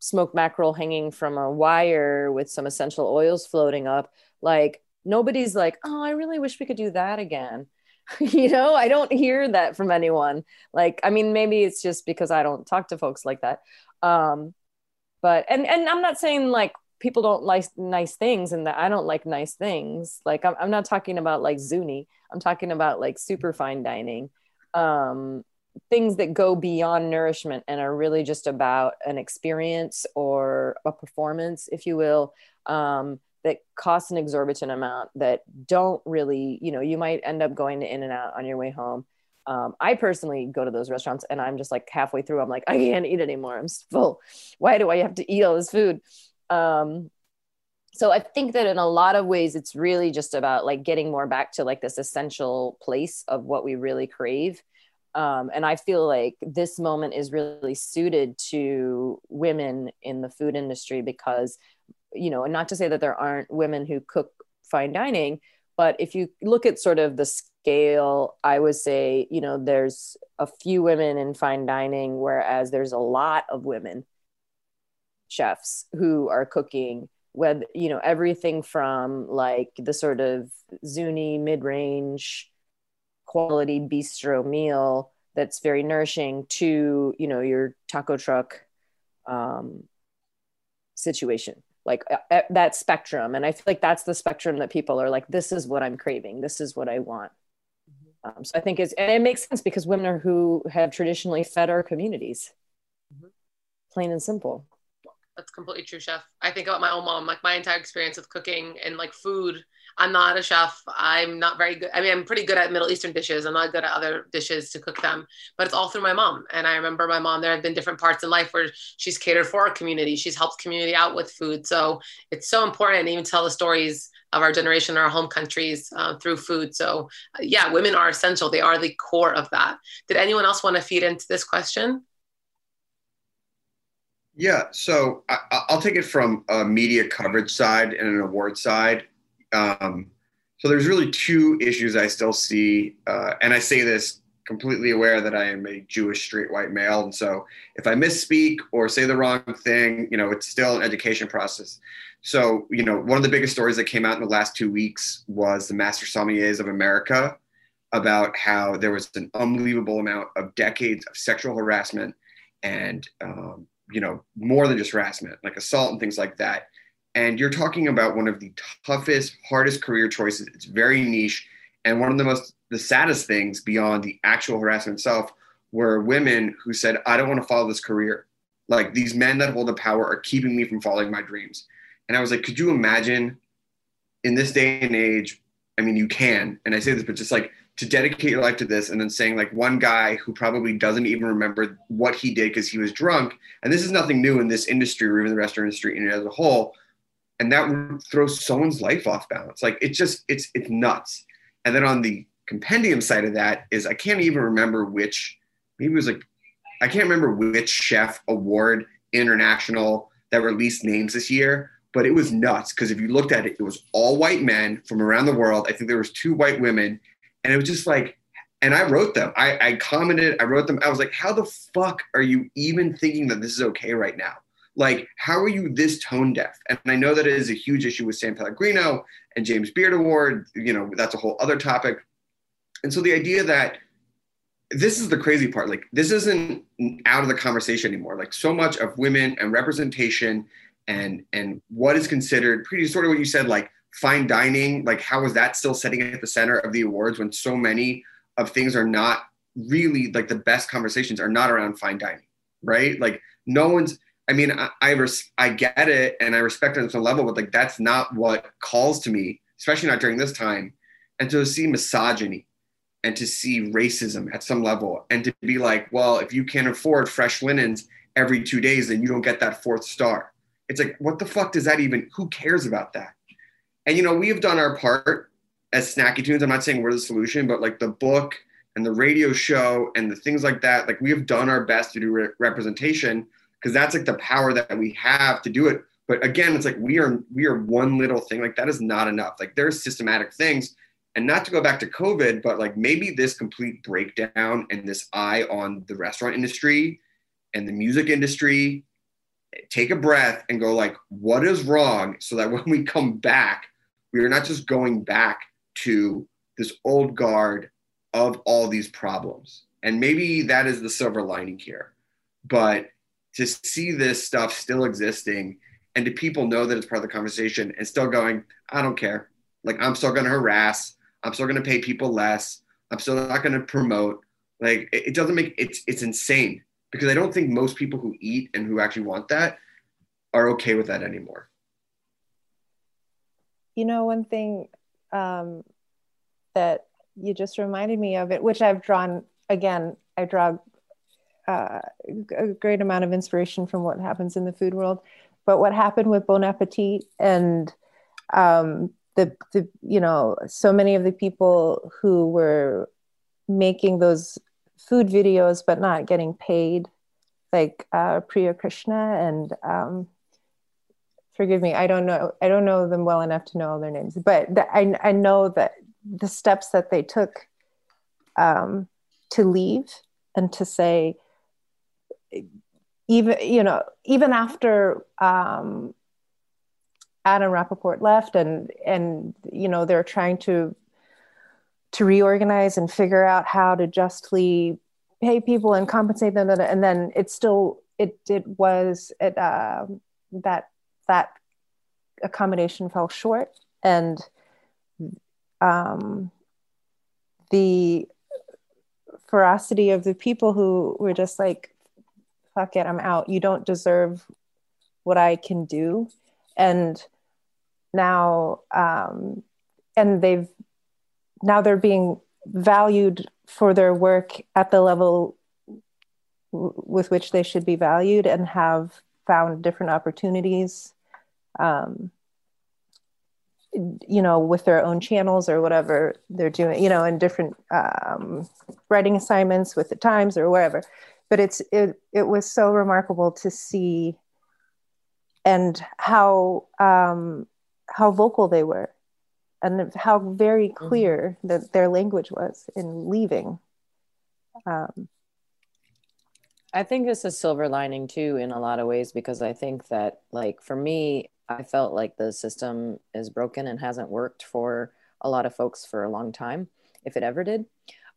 smoked mackerel hanging from a wire with some essential oils floating up, like, nobody's like, oh, I really wish we could do that again. You know, I don't hear that from anyone. Like, I mean, maybe it's just because I don't talk to folks like that. But, and I'm not saying, like, people don't like nice things and that I don't like nice things. Like, I'm not talking about, like, Zuni. I'm talking about, like, super fine dining, things that go beyond nourishment and are really just about an experience or a performance, if you will, that costs an exorbitant amount, that don't really, you know, you might end up going to In-N-Out on your way home. I personally go to those restaurants and I'm just like halfway through, I'm like, I can't eat anymore. I'm full. Why do I have to eat all this food? So I think that in a lot of ways, it's really just about, like, getting more back to, like, this essential place of what we really crave. And I feel like this moment is really suited to women in the food industry because, you know, and not to say that there aren't women who cook fine dining, but if you look at sort of the scale, I would say, you know, there's a few women in fine dining, whereas there's a lot of women chefs who are cooking, whether, you know, everything from, like, the sort of Zuni mid-range quality bistro meal that's very nourishing to, you know, your taco truck situation. Like, that spectrum. And I feel like that's the spectrum that people are like, this is what I'm craving. This is what I want. Mm-hmm. So I think and it makes sense because women are who have traditionally fed our communities, mm-hmm. plain and simple. That's completely true, Chef. I think about my own mom, like, my entire experience with cooking and, like, food. I'm not a chef. I'm not very good. I mean, I'm pretty good at Middle Eastern dishes. I'm not good at other dishes to cook them, but it's all through my mom. And I remember my mom, there have been different parts in life where she's catered for our community. She's helped community out with food. So it's so important to even tell the stories of our generation, our home countries through food. So yeah, women are essential. They are the core of that. Did anyone else want to feed into this question? Yeah, so I'll take it from a media coverage side and an award side. So there's really two issues I still see, and I say this completely aware that I am a Jewish straight white male, and so if I misspeak or say the wrong thing, you know, it's still an education process. So, you know, one of the biggest stories that came out in the last 2 weeks was the master sommeliers of America, about how there was an unbelievable amount of decades of sexual harassment and, you know, more than just harassment, like assault and things like that. And you're talking about one of the toughest, hardest career choices. It's very niche. And one of the saddest things beyond the actual harassment itself were women who said, I don't want to follow this career. Like, these men that hold the power are keeping me from following my dreams. And I was like, could you imagine in this day and age? I mean, you can, and I say this, but just like to dedicate your life to this and then saying, like, one guy who probably doesn't even remember what he did because he was drunk. And this is nothing new in this industry or even the restaurant industry as a whole. And that would throw someone's life off balance. Like it's nuts. And then on the compendium side of that is, I can't even remember which, maybe it was like, I can't remember which chef award international that released names this year, but it was nuts. Cause if you looked at it, it was all white men from around the world. I think there was 2 white women, and it was just like, and I wrote them. I commented, I wrote them. I was like, how the fuck are you even thinking that this is okay right now? Like, how are you this tone deaf? And I know that it is a huge issue with San Pellegrino and James Beard Award, you know, that's a whole other topic. And so the idea that this is the crazy part, like this isn't out of the conversation anymore. Like so much of women and representation and what is considered pretty sort of what you said, like fine dining, like how is that still sitting at the center of the awards when so many of things are not really, like the best conversations are not around fine dining, right? Like no one's, I mean, I get it and I respect it on some level, but like that's not what calls to me, especially not during this time. And to see misogyny and to see racism at some level and to be like, well, if you can't afford fresh linens every 2 days, then you don't get that 4th star. It's like, what the fuck does that even, who cares about that? And, you know, we have done our part as Snacky Tunes. I'm not saying we're the solution, but like the book and the radio show and the things like that, like we have done our best to do representation, because that's like the power that we have to do it. But again, it's like we are one little thing. Like that is not enough. Like there's systematic things. And not to go back to COVID, but like maybe this complete breakdown and this eye on the restaurant industry and the music industry, take a breath and go like, what is wrong? So that when we come back, we are not just going back to this old guard of all these problems. And maybe that is the silver lining here. But to see this stuff still existing and to people know that it's part of the conversation and still going, I don't care. Like, I'm still going to harass. I'm still going to pay people less. I'm still not going to promote. Like, it doesn't make, it's insane, because I don't think most people who eat and who actually want that are okay with that anymore. You know, one thing that you just reminded me of it, which I've drawn, again, I draw a great amount of inspiration from what happens in the food world, but what happened with Bon Appetit and the you know, so many of the people who were making those food videos but not getting paid, like Priya Krishna and forgive me, I don't know them well enough to know all their names, but I know that the steps that they took to leave and to say, even after Adam Rapoport left and you know, they're trying to reorganize and figure out how to justly pay people and compensate them, and then that accommodation fell short, and the ferocity of the people who were just like, fuck it, I'm out. You don't deserve what I can do. And now, they're being valued for their work at the level with which they should be valued, and have found different opportunities, you know, with their own channels or whatever they're doing, you know, in different writing assignments with the Times or wherever. But it was so remarkable to see, and how vocal they were, and how very clear that their language was in leaving. I think it's a silver lining too, in a lot of ways, because I think that, like, for me, I felt like the system is broken and hasn't worked for a lot of folks for a long time, if it ever did.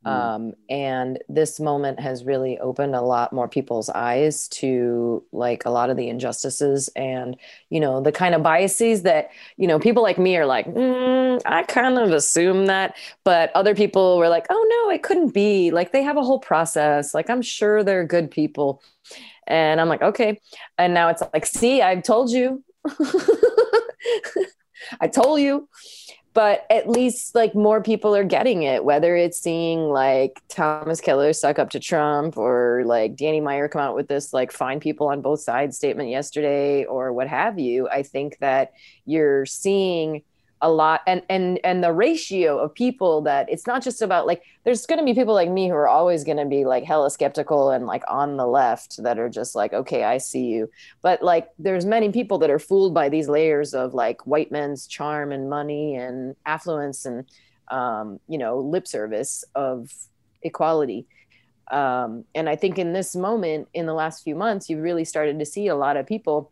And this moment has really opened a lot more people's eyes to, like, a lot of the injustices and, you know, the kind of biases that, you know, people like me are like, I kind of assume that, but other people were like, oh no, it couldn't be, like, they have a whole process. Like, I'm sure they're good people. And I'm like, okay. And now it's like, see, I've told you, I told you. But at least like more people are getting it, whether it's seeing like Thomas Keller suck up to Trump or like Danny Meyer come out with this like fine people on both sides statement yesterday or what have you. I think that you're seeing a lot and the ratio of people that it's not just about like there's going to be people like me who are always going to be like hella skeptical and like on the left that are just like, okay, I see you. But like there's many people that are fooled by these layers of like white men's charm and money and affluence and, you know, lip service of equality. And I think in this moment, in the last few months, you've really started to see a lot of people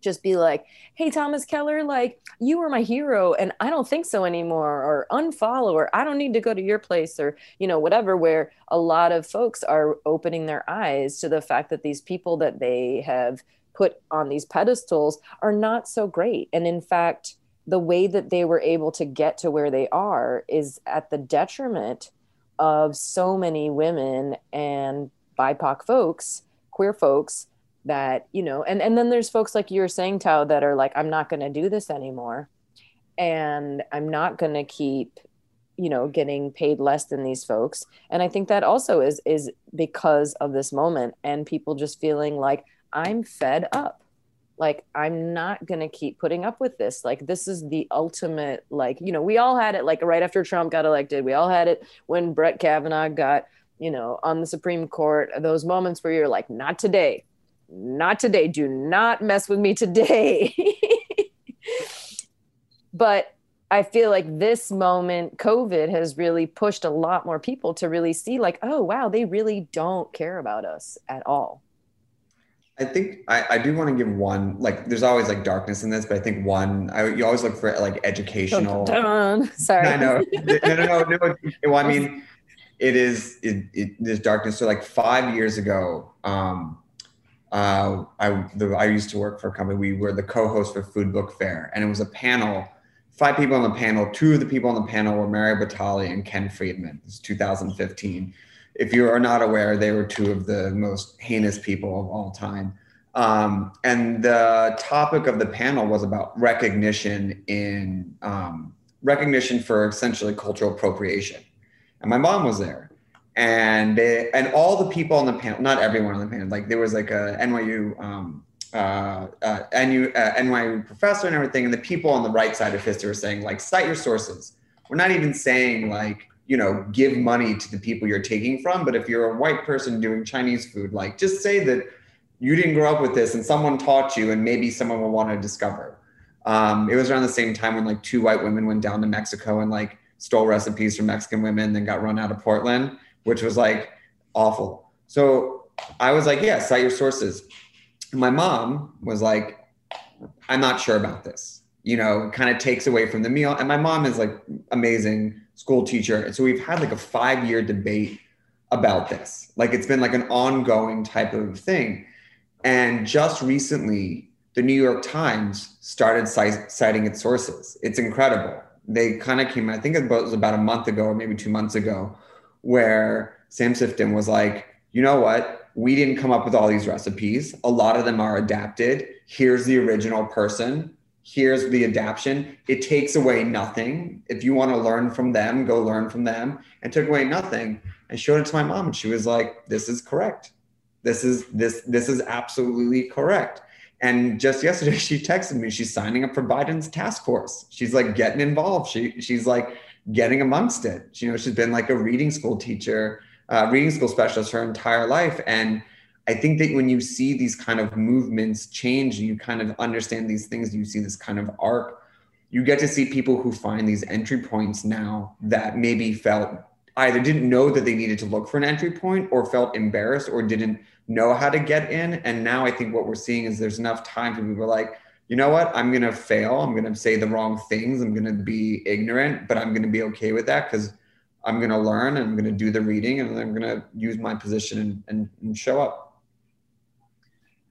just be like, hey, Thomas Keller, like you were my hero and I don't think so anymore, or unfollow, or I don't need to go to your place, or, you know, whatever, where a lot of folks are opening their eyes to the fact that these people that they have put on these pedestals are not so great. And in fact, the way that they were able to get to where they are is at the detriment of so many women and BIPOC folks, queer folks, that, you know, and then there's folks like you were saying, Thao, that are like, I'm not going to do this anymore. And I'm not going to keep, you know, getting paid less than these folks. And I think that also is because of this moment and people just feeling like, I'm fed up. Like, I'm not going to keep putting up with this. Like, this is the ultimate, like, you know, we all had it like right after Trump got elected. We all had it when Brett Kavanaugh got, you know, on the Supreme Court, those moments where you're like, not today. Not today. Do not mess with me today. But I feel like this moment, COVID has really pushed a lot more people to really see like, oh, wow, they really don't care about us at all. I think I do want to give one, like, there's always like darkness in this, but I think one, you always look for like educational. Sorry. I know. No. I mean, there's darkness. So like 5 years ago, I used to work for a company. We were the co-host for Food Book Fair, and it was a panel, 5 people on the panel. 2 of the people on the panel were Mario Batali and Ken Friedman. It's 2015. If you are not aware, they were 2 of the most heinous people of all time. And the topic of the panel was about recognition in recognition for essentially cultural appropriation. And my mom was there. And all the people on the panel, not everyone on the panel, like there was like a NYU NYU professor and everything, and the people on the right side of history were saying like, cite your sources. We're not even saying like, you know, give money to the people you're taking from, but if you're a white person doing Chinese food, like just say that you didn't grow up with this and someone taught you and maybe someone will want to discover. It was around the same time when like 2 white women went down to Mexico and like stole recipes from Mexican women, then got run out of Portland, which was like awful. So I was like, yeah, cite your sources. And my mom was like, I'm not sure about this, you know, kind of takes away from the meal. And my mom is like amazing school teacher. And so we've had like a 5-year debate about this. Like it's been like an ongoing type of thing. And just recently, the New York Times started citing its sources. It's incredible. They kind of came, I think it was about a month ago or maybe 2 months ago, where Sam Sifton was like, you know what? We didn't come up with all these recipes. A lot of them are adapted. Here's the original person. Here's the adaption. It takes away nothing. If you want to learn from them, go learn from them. And took away nothing. I showed it to my mom and she was like, this is correct. This is absolutely correct. And just yesterday she texted me, she's signing up for Biden's task force. She's like getting involved. She's like getting amongst it. You know, she's been like a reading school teacher, reading school specialist her entire life. And I think that when you see these kind of movements change, you kind of understand these things, you see this kind of arc, you get to see people who find these entry points now that maybe felt either didn't know that they needed to look for an entry point or felt embarrassed or didn't know how to get in. And now I think what we're seeing is there's enough time for people like, you know what, I'm going to fail. I'm going to say the wrong things. I'm going to be ignorant, but I'm going to be okay with that because I'm going to learn and I'm going to do the reading and I'm going to use my position and show up.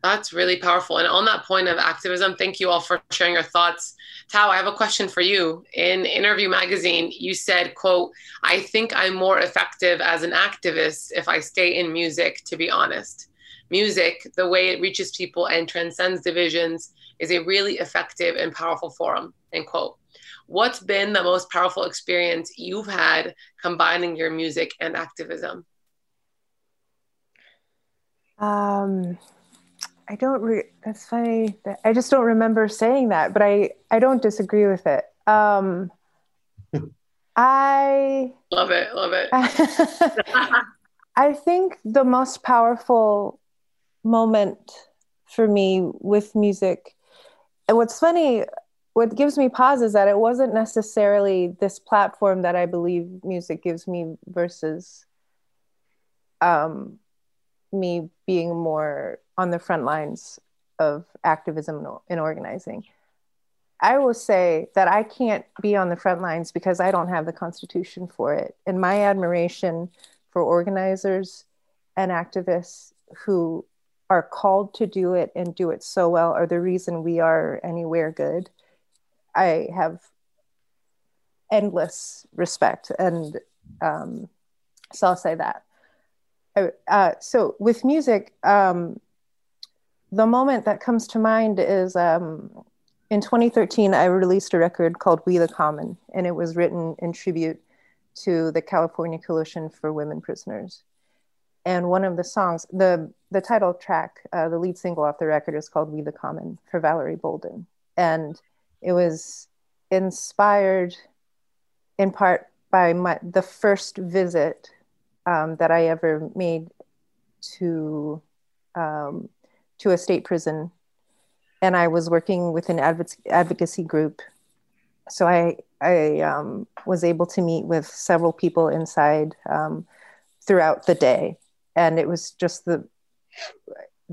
That's really powerful. And on that point of activism, thank you all for sharing your thoughts. Thao, I have a question for you. In Interview Magazine, you said, quote, I think I'm more effective as an activist if I stay in music, to be honest. Music, the way it reaches people and transcends divisions, is a really effective and powerful forum, end quote. What's been the most powerful experience you've had combining your music and activism? That's funny. I just don't remember saying that, but I don't disagree with it. I love it. Love it. I think the most powerful moment for me with music, and what's funny, what gives me pause is that it wasn't necessarily this platform that I believe music gives me versus me being more on the front lines of activism and organizing. I will say that I can't be on the front lines because I don't have the constitution for it. And my admiration for organizers and activists who are called to do it and do it so well are the reason we are anywhere good. I have endless respect, and so I'll say that. So with music, the moment that comes to mind is in 2013, I released a record called We the Common, and it was written in tribute to the California Coalition for Women Prisoners. And one of the songs, the title track, the lead single off the record is called We the Common for Valerie Bolden. And it was inspired in part by the first visit that I ever made to a state prison. And I was working with an advocacy group. So I was able to meet with several people inside throughout the day. And it was just the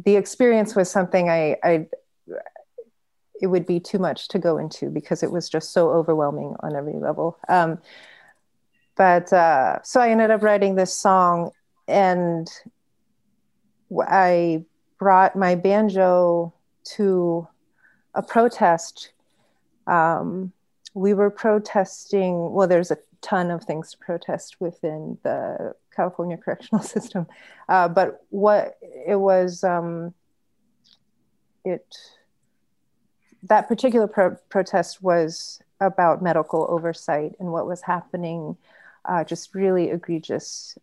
experience was something it would be too much to go into because it was just so overwhelming on every level. So I ended up writing this song, and I brought my banjo to a protest. We were protesting, well, there's a ton of things to protest within the California Correctional System. But what it was, that particular protest was about medical oversight and what was happening, just really egregious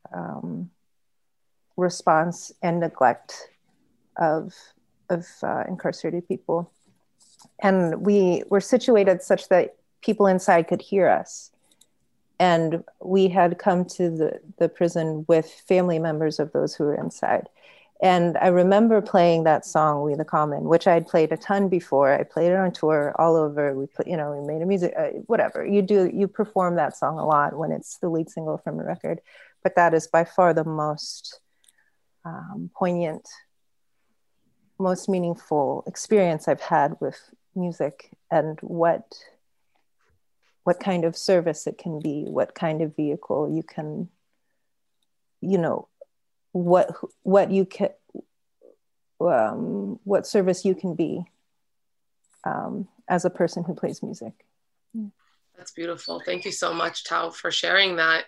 response and neglect of incarcerated people. And we were situated such that people inside could hear us. And we had come to the prison with family members of those who were inside. And I remember playing that song, We the Common, which I'd played a ton before. I played it on tour all over. We made a music, whatever. You perform that song a lot when it's the lead single from a record. But that is by far the most poignant, most meaningful experience I've had with music, and what kind of service it can be, what kind of vehicle you can, what service you can be as a person who plays music. That's beautiful. Thank you so much, Thao, for sharing that.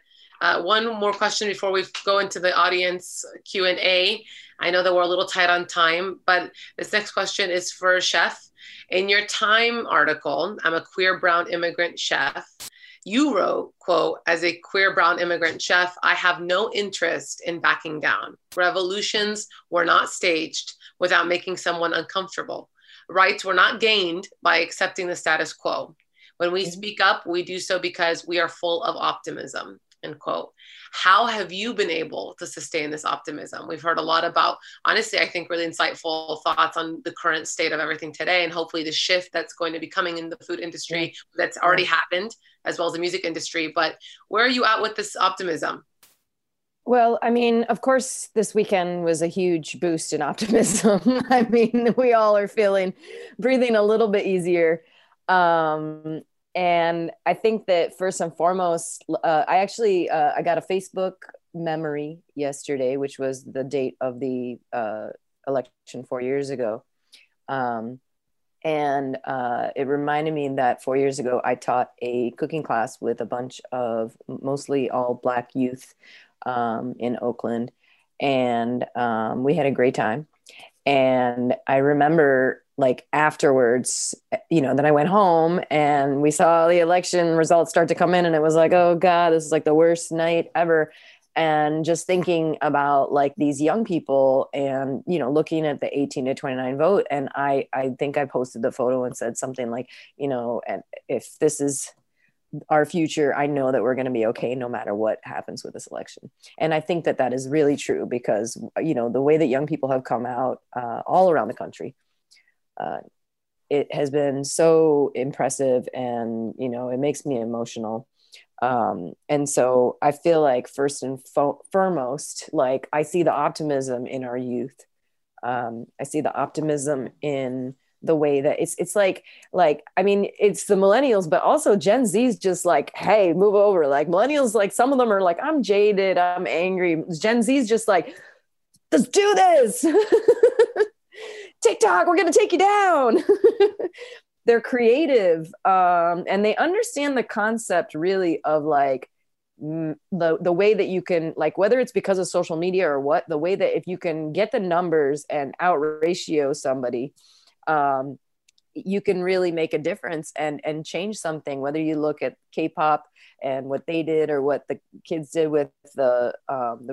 One more question before we go into the audience Q&A. I know that we're a little tight on time, but this next question is for Chef. In your Time article, I'm a queer brown immigrant chef, you wrote, quote, as a queer brown immigrant chef, I have no interest in backing down. Revolutions were not staged without making someone uncomfortable. Rights were not gained by accepting the status quo. When we speak up, we do so because we are full of optimism, end quote. How have you been able to sustain this optimism? We've heard a lot about, honestly, I think really insightful thoughts on the current state of everything today, and hopefully the shift that's going to be coming in the food industry that's already happened, as well as the music industry. But where are you at with this optimism? Well, I mean, of course, this weekend was a huge boost in optimism. I mean, we all are breathing a little bit easier. And I think that first and foremost, I got a Facebook memory yesterday, which was the date of the election 4 years ago. It reminded me that 4 years ago, I taught a cooking class with a bunch of mostly all Black youth in Oakland. And we had a great time. And I remember, like, afterwards, you know, then I went home and we saw the election results start to come in, and it was like, oh God, this is like the worst night ever. And just thinking about like these young people and, you know, looking at the 18 to 29 vote. And I think I posted the photo and said something like, you know, and if this is our future, I know that we're going to be okay no matter what happens with this election. And I think that that is really true because, you know, the way that young people have come out all around the country, it has been so impressive and, you know, it makes me emotional. And so I feel like first and foremost, like I see the optimism in our youth. I see the optimism in the way that it's like, I mean, it's the millennials, but also Gen Z's just like, hey, move over. Like millennials, like some of them are like, I'm jaded, I'm angry. Gen Z's just like, let's do this. TikTok, we're going to take you down. They're creative, and they understand the concept really of like the way that you can, like, whether it's because of social media or what, the way that if you can get the numbers and outratio somebody, you can really make a difference and change something, whether you look at K-pop and what they did or what the kids did with the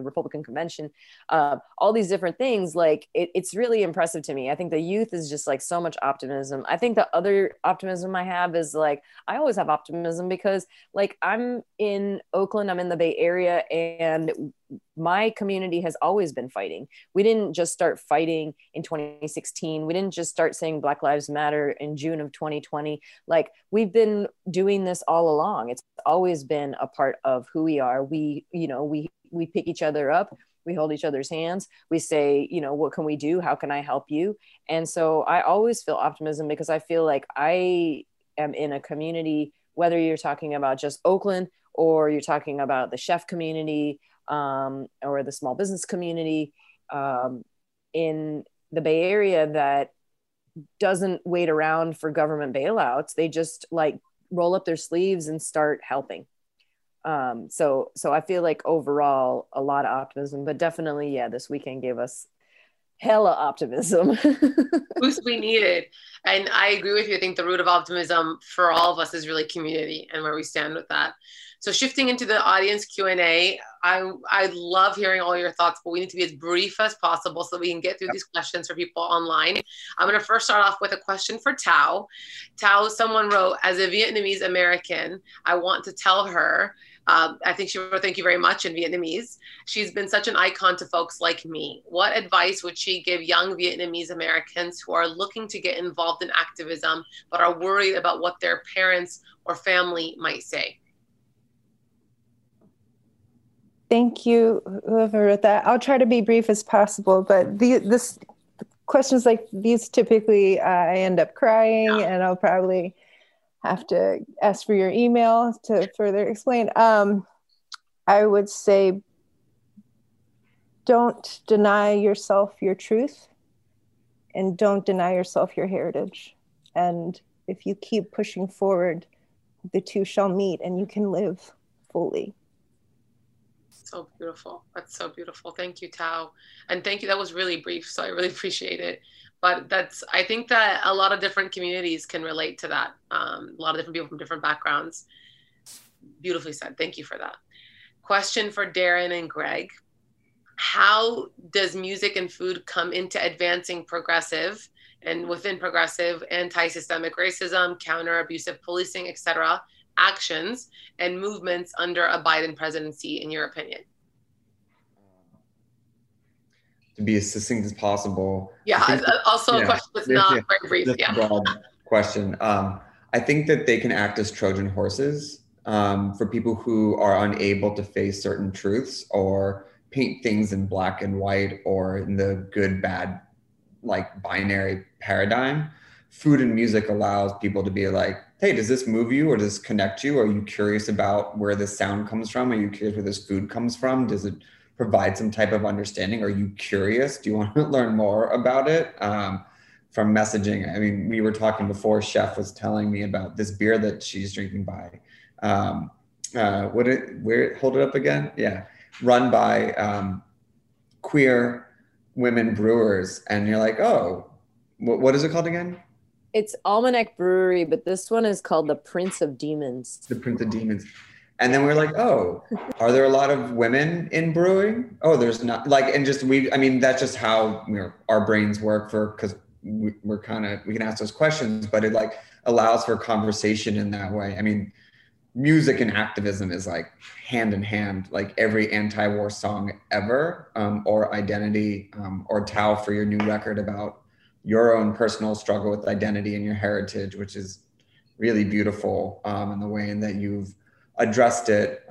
Republican convention, all these different things. Like it's really impressive to me. I think the youth is just like so much optimism. I think the other optimism I have is like, I always have optimism because like I'm in Oakland, I'm in the Bay Area, and my community has always been fighting. We didn't just start fighting in 2016. We didn't just start saying Black Lives Matter in June of 2020. Like we've been doing this all along. It's always been a part of who we are. We, you know, we pick each other up. We hold each other's hands. We say, you know, what can we do? How can I help you? And so I always feel optimism because I feel like I am in a community, whether you're talking about just Oakland or you're talking about the chef community, or the small business community in the Bay Area, that doesn't wait around for government bailouts. They just like roll up their sleeves and start helping. So I feel like overall a lot of optimism, but definitely, yeah, this weekend gave us hella optimism. Boost we needed. And I agree with you. I think the root of optimism for all of us is really community and where we stand with that. So shifting into the audience Q&A, I love hearing all your thoughts, but we need to be as brief as possible so that we can get through these questions for people online. I'm going to first start off with a question for Thao. Thao, someone wrote, as a Vietnamese American, I want to tell her, I think she wrote, thank you very much in Vietnamese. She's been such an icon to folks like me. What advice would she give young Vietnamese Americans who are looking to get involved in activism, but are worried about what their parents or family might say? Thank you, whoever wrote that. I'll try to be brief as possible, but this questions like these, typically I end up crying, and I'll probably have to ask for your email to further explain. I would say, don't deny yourself your truth, and don't deny yourself your heritage. And if you keep pushing forward, the two shall meet and you can live fully. So beautiful. That's so beautiful. Thank you, Thao. And thank you. That was really brief, so I really appreciate it. But that's, I think that a lot of different communities can relate to that. A lot of different people from different backgrounds. Beautifully said. Thank you for that. Question for Darren and Greg. How does music and food come into advancing progressive, and within progressive, anti-systemic racism, counter-abusive policing, etc., actions and movements under a Biden presidency, in your opinion? To be as succinct as possible. Yeah, also a question that's not very brief. Yeah. Broad question. I think that they can act as Trojan horses for people who are unable to face certain truths or paint things in black and white or in the good, bad, like binary paradigm. Food and music allows people to be like, hey, does this move you or does this connect you? Are you curious about where this sound comes from? Are you curious where this food comes from? Does it provide some type of understanding? Are you curious? Do you want to learn more about it? From messaging, I mean, we were talking before, Chef was telling me about this beer that she's drinking by. Hold it up again? Yeah. Run by queer women brewers, and you're like, oh, what is it called again? It's Almanac Brewery, but this one is called The Prince of Demons. The Prince of Demons. And then we're like, oh, are there a lot of women in brewing? Oh, there's not. Like, and just I mean, that's just how our brains work because we can ask those questions, but it like allows for conversation in that way. I mean, music and activism is like hand in hand, like every anti-war song ever, or Identity, or Thao for your new record about your own personal struggle with identity and your heritage, which is really beautiful, and the way in that you've addressed it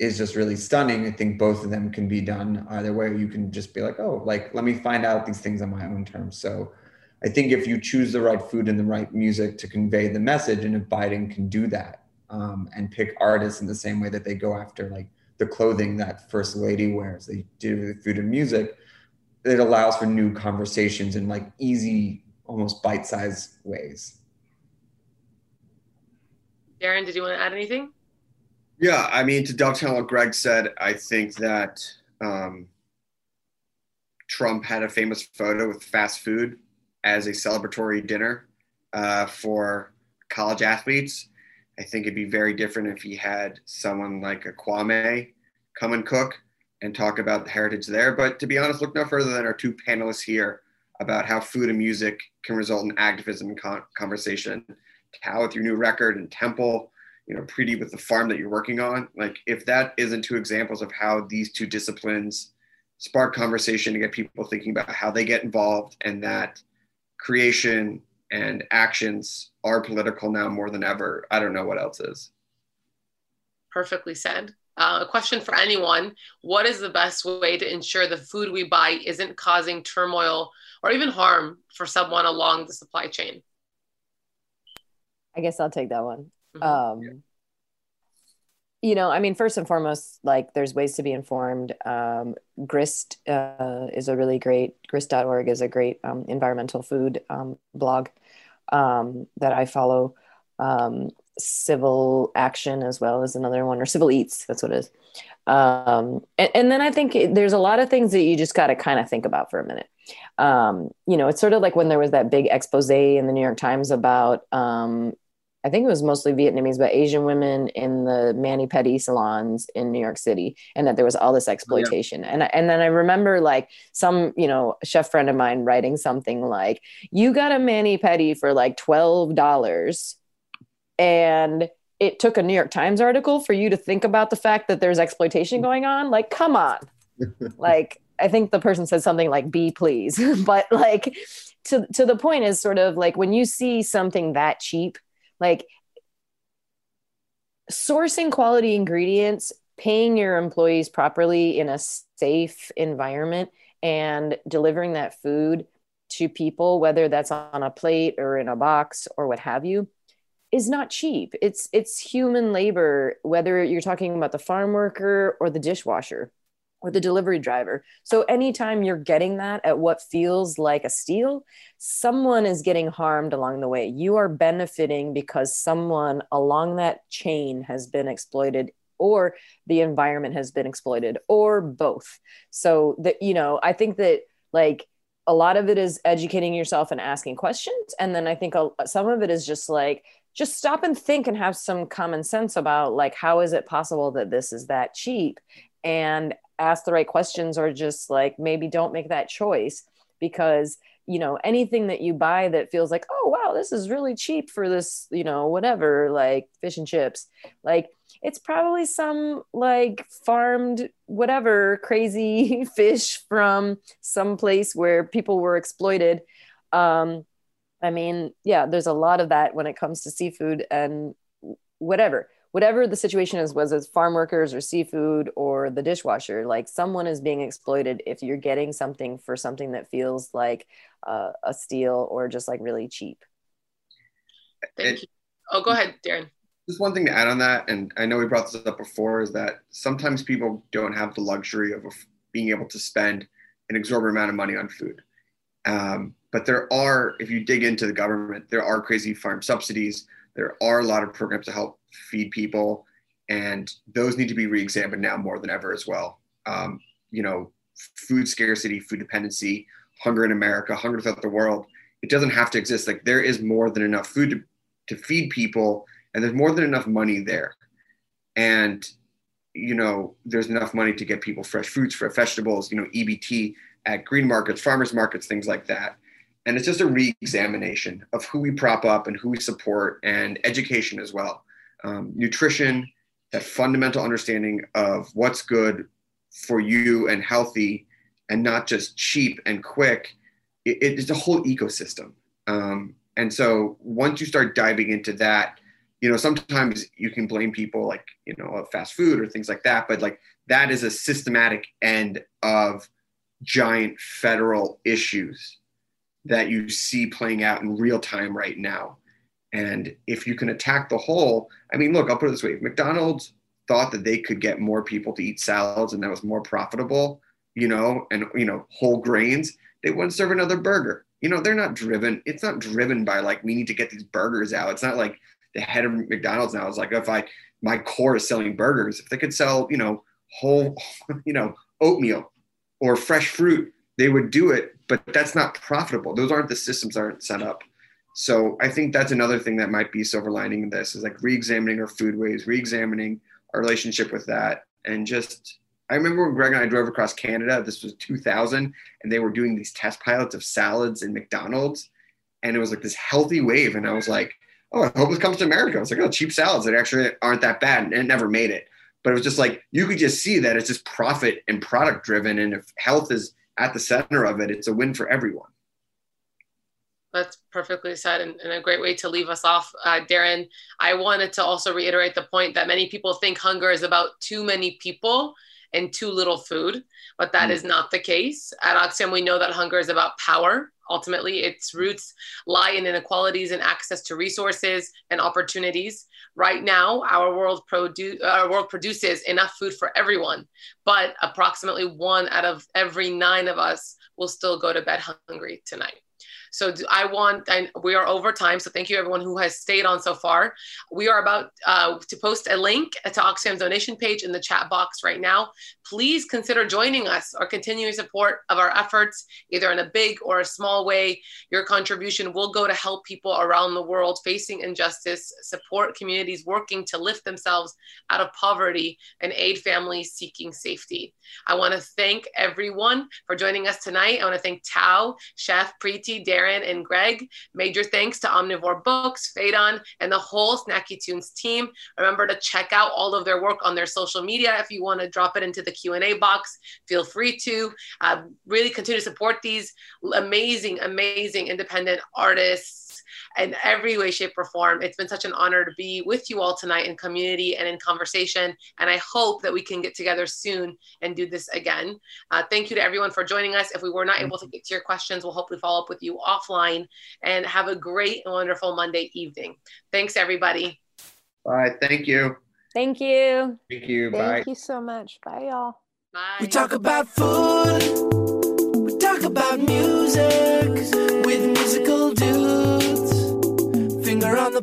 is just really stunning. I think both of them can be done either way. You can just be like, oh, like, let me find out these things on my own terms. So I think if you choose the right food and the right music to convey the message, and if Biden can do that, and pick artists in the same way that they go after like the clothing that First Lady wears, they do the food and music, it allows for new conversations in like easy, almost bite-sized ways. Darren, did you want to add anything? Yeah, I mean, to dovetail what Greg said, I think that Trump had a famous photo with fast food as a celebratory dinner for college athletes. I think it'd be very different if he had someone like a Kwame come and cook and talk about the heritage there. But to be honest, look no further than our two panelists here about how food and music can result in activism and conversation. Thao with your new record, and Temple, Preeti with the farm that you're working on. Like, if that isn't two examples of how these two disciplines spark conversation to get people thinking about how they get involved, and that creation and actions are political now more than ever, I don't know what else is. Perfectly said. A question for anyone. What is the best way to ensure the food we buy isn't causing turmoil or even harm for someone along the supply chain? I guess I'll take that one. I mean, first and foremost, like, there's ways to be informed. Grist is a really great, grist.org is a great environmental food blog that I follow. Civil Action as well as another one, or Civil Eats, that's what it is. And then I think there's a lot of things that you just got to kind of think about for a minute. It's sort of like when there was that big expose in the New York Times about, I think it was mostly Vietnamese, but Asian women in the mani-pedi salons in New York City, and that there was all this exploitation. Yeah. And then I remember like some, chef friend of mine writing something like, you got a mani-pedi for like $12, and it took a New York Times article for you to think about the fact that there's exploitation going on. Like, come on. Like, I think the person said something like, be please. But like, to the point is sort of like, when you see something that cheap, like sourcing quality ingredients, paying your employees properly in a safe environment, and delivering that food to people, whether that's on a plate or in a box or what have you, is not cheap. It's human labor, whether you're talking about the farm worker or the dishwasher or the delivery driver. So anytime you're getting that at what feels like a steal, someone is getting harmed along the way. You are benefiting because someone along that chain has been exploited, or the environment has been exploited, or both. So that, I think that like a lot of it is educating yourself and asking questions. And then I think some of it is just like, just stop and think and have some common sense about like, how is it possible that this is that cheap? And ask the right questions, or just like maybe don't make that choice, because anything that you buy that feels like, oh wow, this is really cheap for this, whatever, like fish and chips, like it's probably some like farmed whatever crazy fish from some place where people were exploited. I mean, yeah, there's a lot of that when it comes to seafood and whatever the situation is, whether it's farm workers or seafood or the dishwasher, like someone is being exploited if you're getting something for something that feels like a steal or just like really cheap. Thank you. Oh, go ahead, Darren. Just one thing to add on that, and I know we brought this up before, is that sometimes people don't have the luxury of being able to spend an exorbitant amount of money on food. But there are, if you dig into the government, there are crazy farm subsidies. There are a lot of programs to help feed people, and those need to be re-examined now more than ever as well. food scarcity, food dependency, hunger in America, hunger throughout the world. It doesn't have to exist. Like, there is more than enough food to feed people, and there's more than enough money there. And, you know, there's enough money to get people fresh fruits, fresh vegetables, you know, EBT at green markets, farmers markets, things like that. And it's just a re-examination of who we prop up and who we support, and education as well. Nutrition, that fundamental understanding of what's good for you and healthy and not just cheap and quick. It's a whole ecosystem. And so once you start diving into that, you know, sometimes you can blame people like, you know, fast food or things like that, but like that is a systematic end of giant federal issues that you see playing out in real time right now. And if you can attack the whole, I mean, look, I'll put it this way. If McDonald's thought that they could get more people to eat salads and that was more profitable, you know, and, you know, whole grains, they wouldn't serve another burger. You know, they're not driven. It's not driven by like, we need to get these burgers out. It's not like the head of McDonald's now is like, if my core is selling burgers, if they could sell, you know, whole, you know, oatmeal or fresh fruit, they would do it, but that's not profitable. Those aren't the systems that aren't set up. So I think that's another thing that might be silver lining in this is like reexamining our food ways, reexamining our relationship with that. And just, I remember when Greg and I drove across Canada, this was 2000, and they were doing these test pilots of salads in McDonald's. And it was like this healthy wave. And I was like, oh, I hope it comes to America. I was like, oh, cheap salads that actually aren't that bad. And it never made it. But it was just like, you could just see that it's just profit and product driven. And if health is at the center of it, it's a win for everyone. That's perfectly said, and a great way to leave us off. Darren, I wanted to also reiterate the point that many people think hunger is about too many people and too little food, but that is not the case. At Oxfam, we know that hunger is about power. Ultimately, its roots lie in inequalities and access to resources and opportunities. Right now, our world produces enough food for everyone, but approximately 1 out of every 9 of us will still go to bed hungry tonight. So we are over time. So thank you everyone who has stayed on so far. We are about to post a link to Oxfam's donation page in the chat box right now. Please consider joining us or continuing support of our efforts, either in a big or a small way. Your contribution will go to help people around the world facing injustice, support communities working to lift themselves out of poverty, and aid families seeking safety. I wanna thank everyone for joining us tonight. I wanna thank Thao, Chef, Preeti, Darren, and Greg. Major thanks to Omnivore Books, Phaidon, and the whole Snacky Tunes team. Remember to check out all of their work on their social media. If you wanna drop it into the Q&A box, feel free to really continue to support these amazing, amazing independent artists in every way, shape, or form. It's been such an honor to be with you all tonight in community and in conversation, and I hope that we can get together soon and do this again. Thank you to everyone for joining us. If we were not able to get to your questions, we'll hopefully follow up with you offline, and have a great and wonderful Monday evening. Thanks, everybody. Bye. Thank you. Thank you. Thank you. Bye. Thank you so much. Bye, y'all. Bye. We talk about food. We talk about music with musical dudes. Finger on the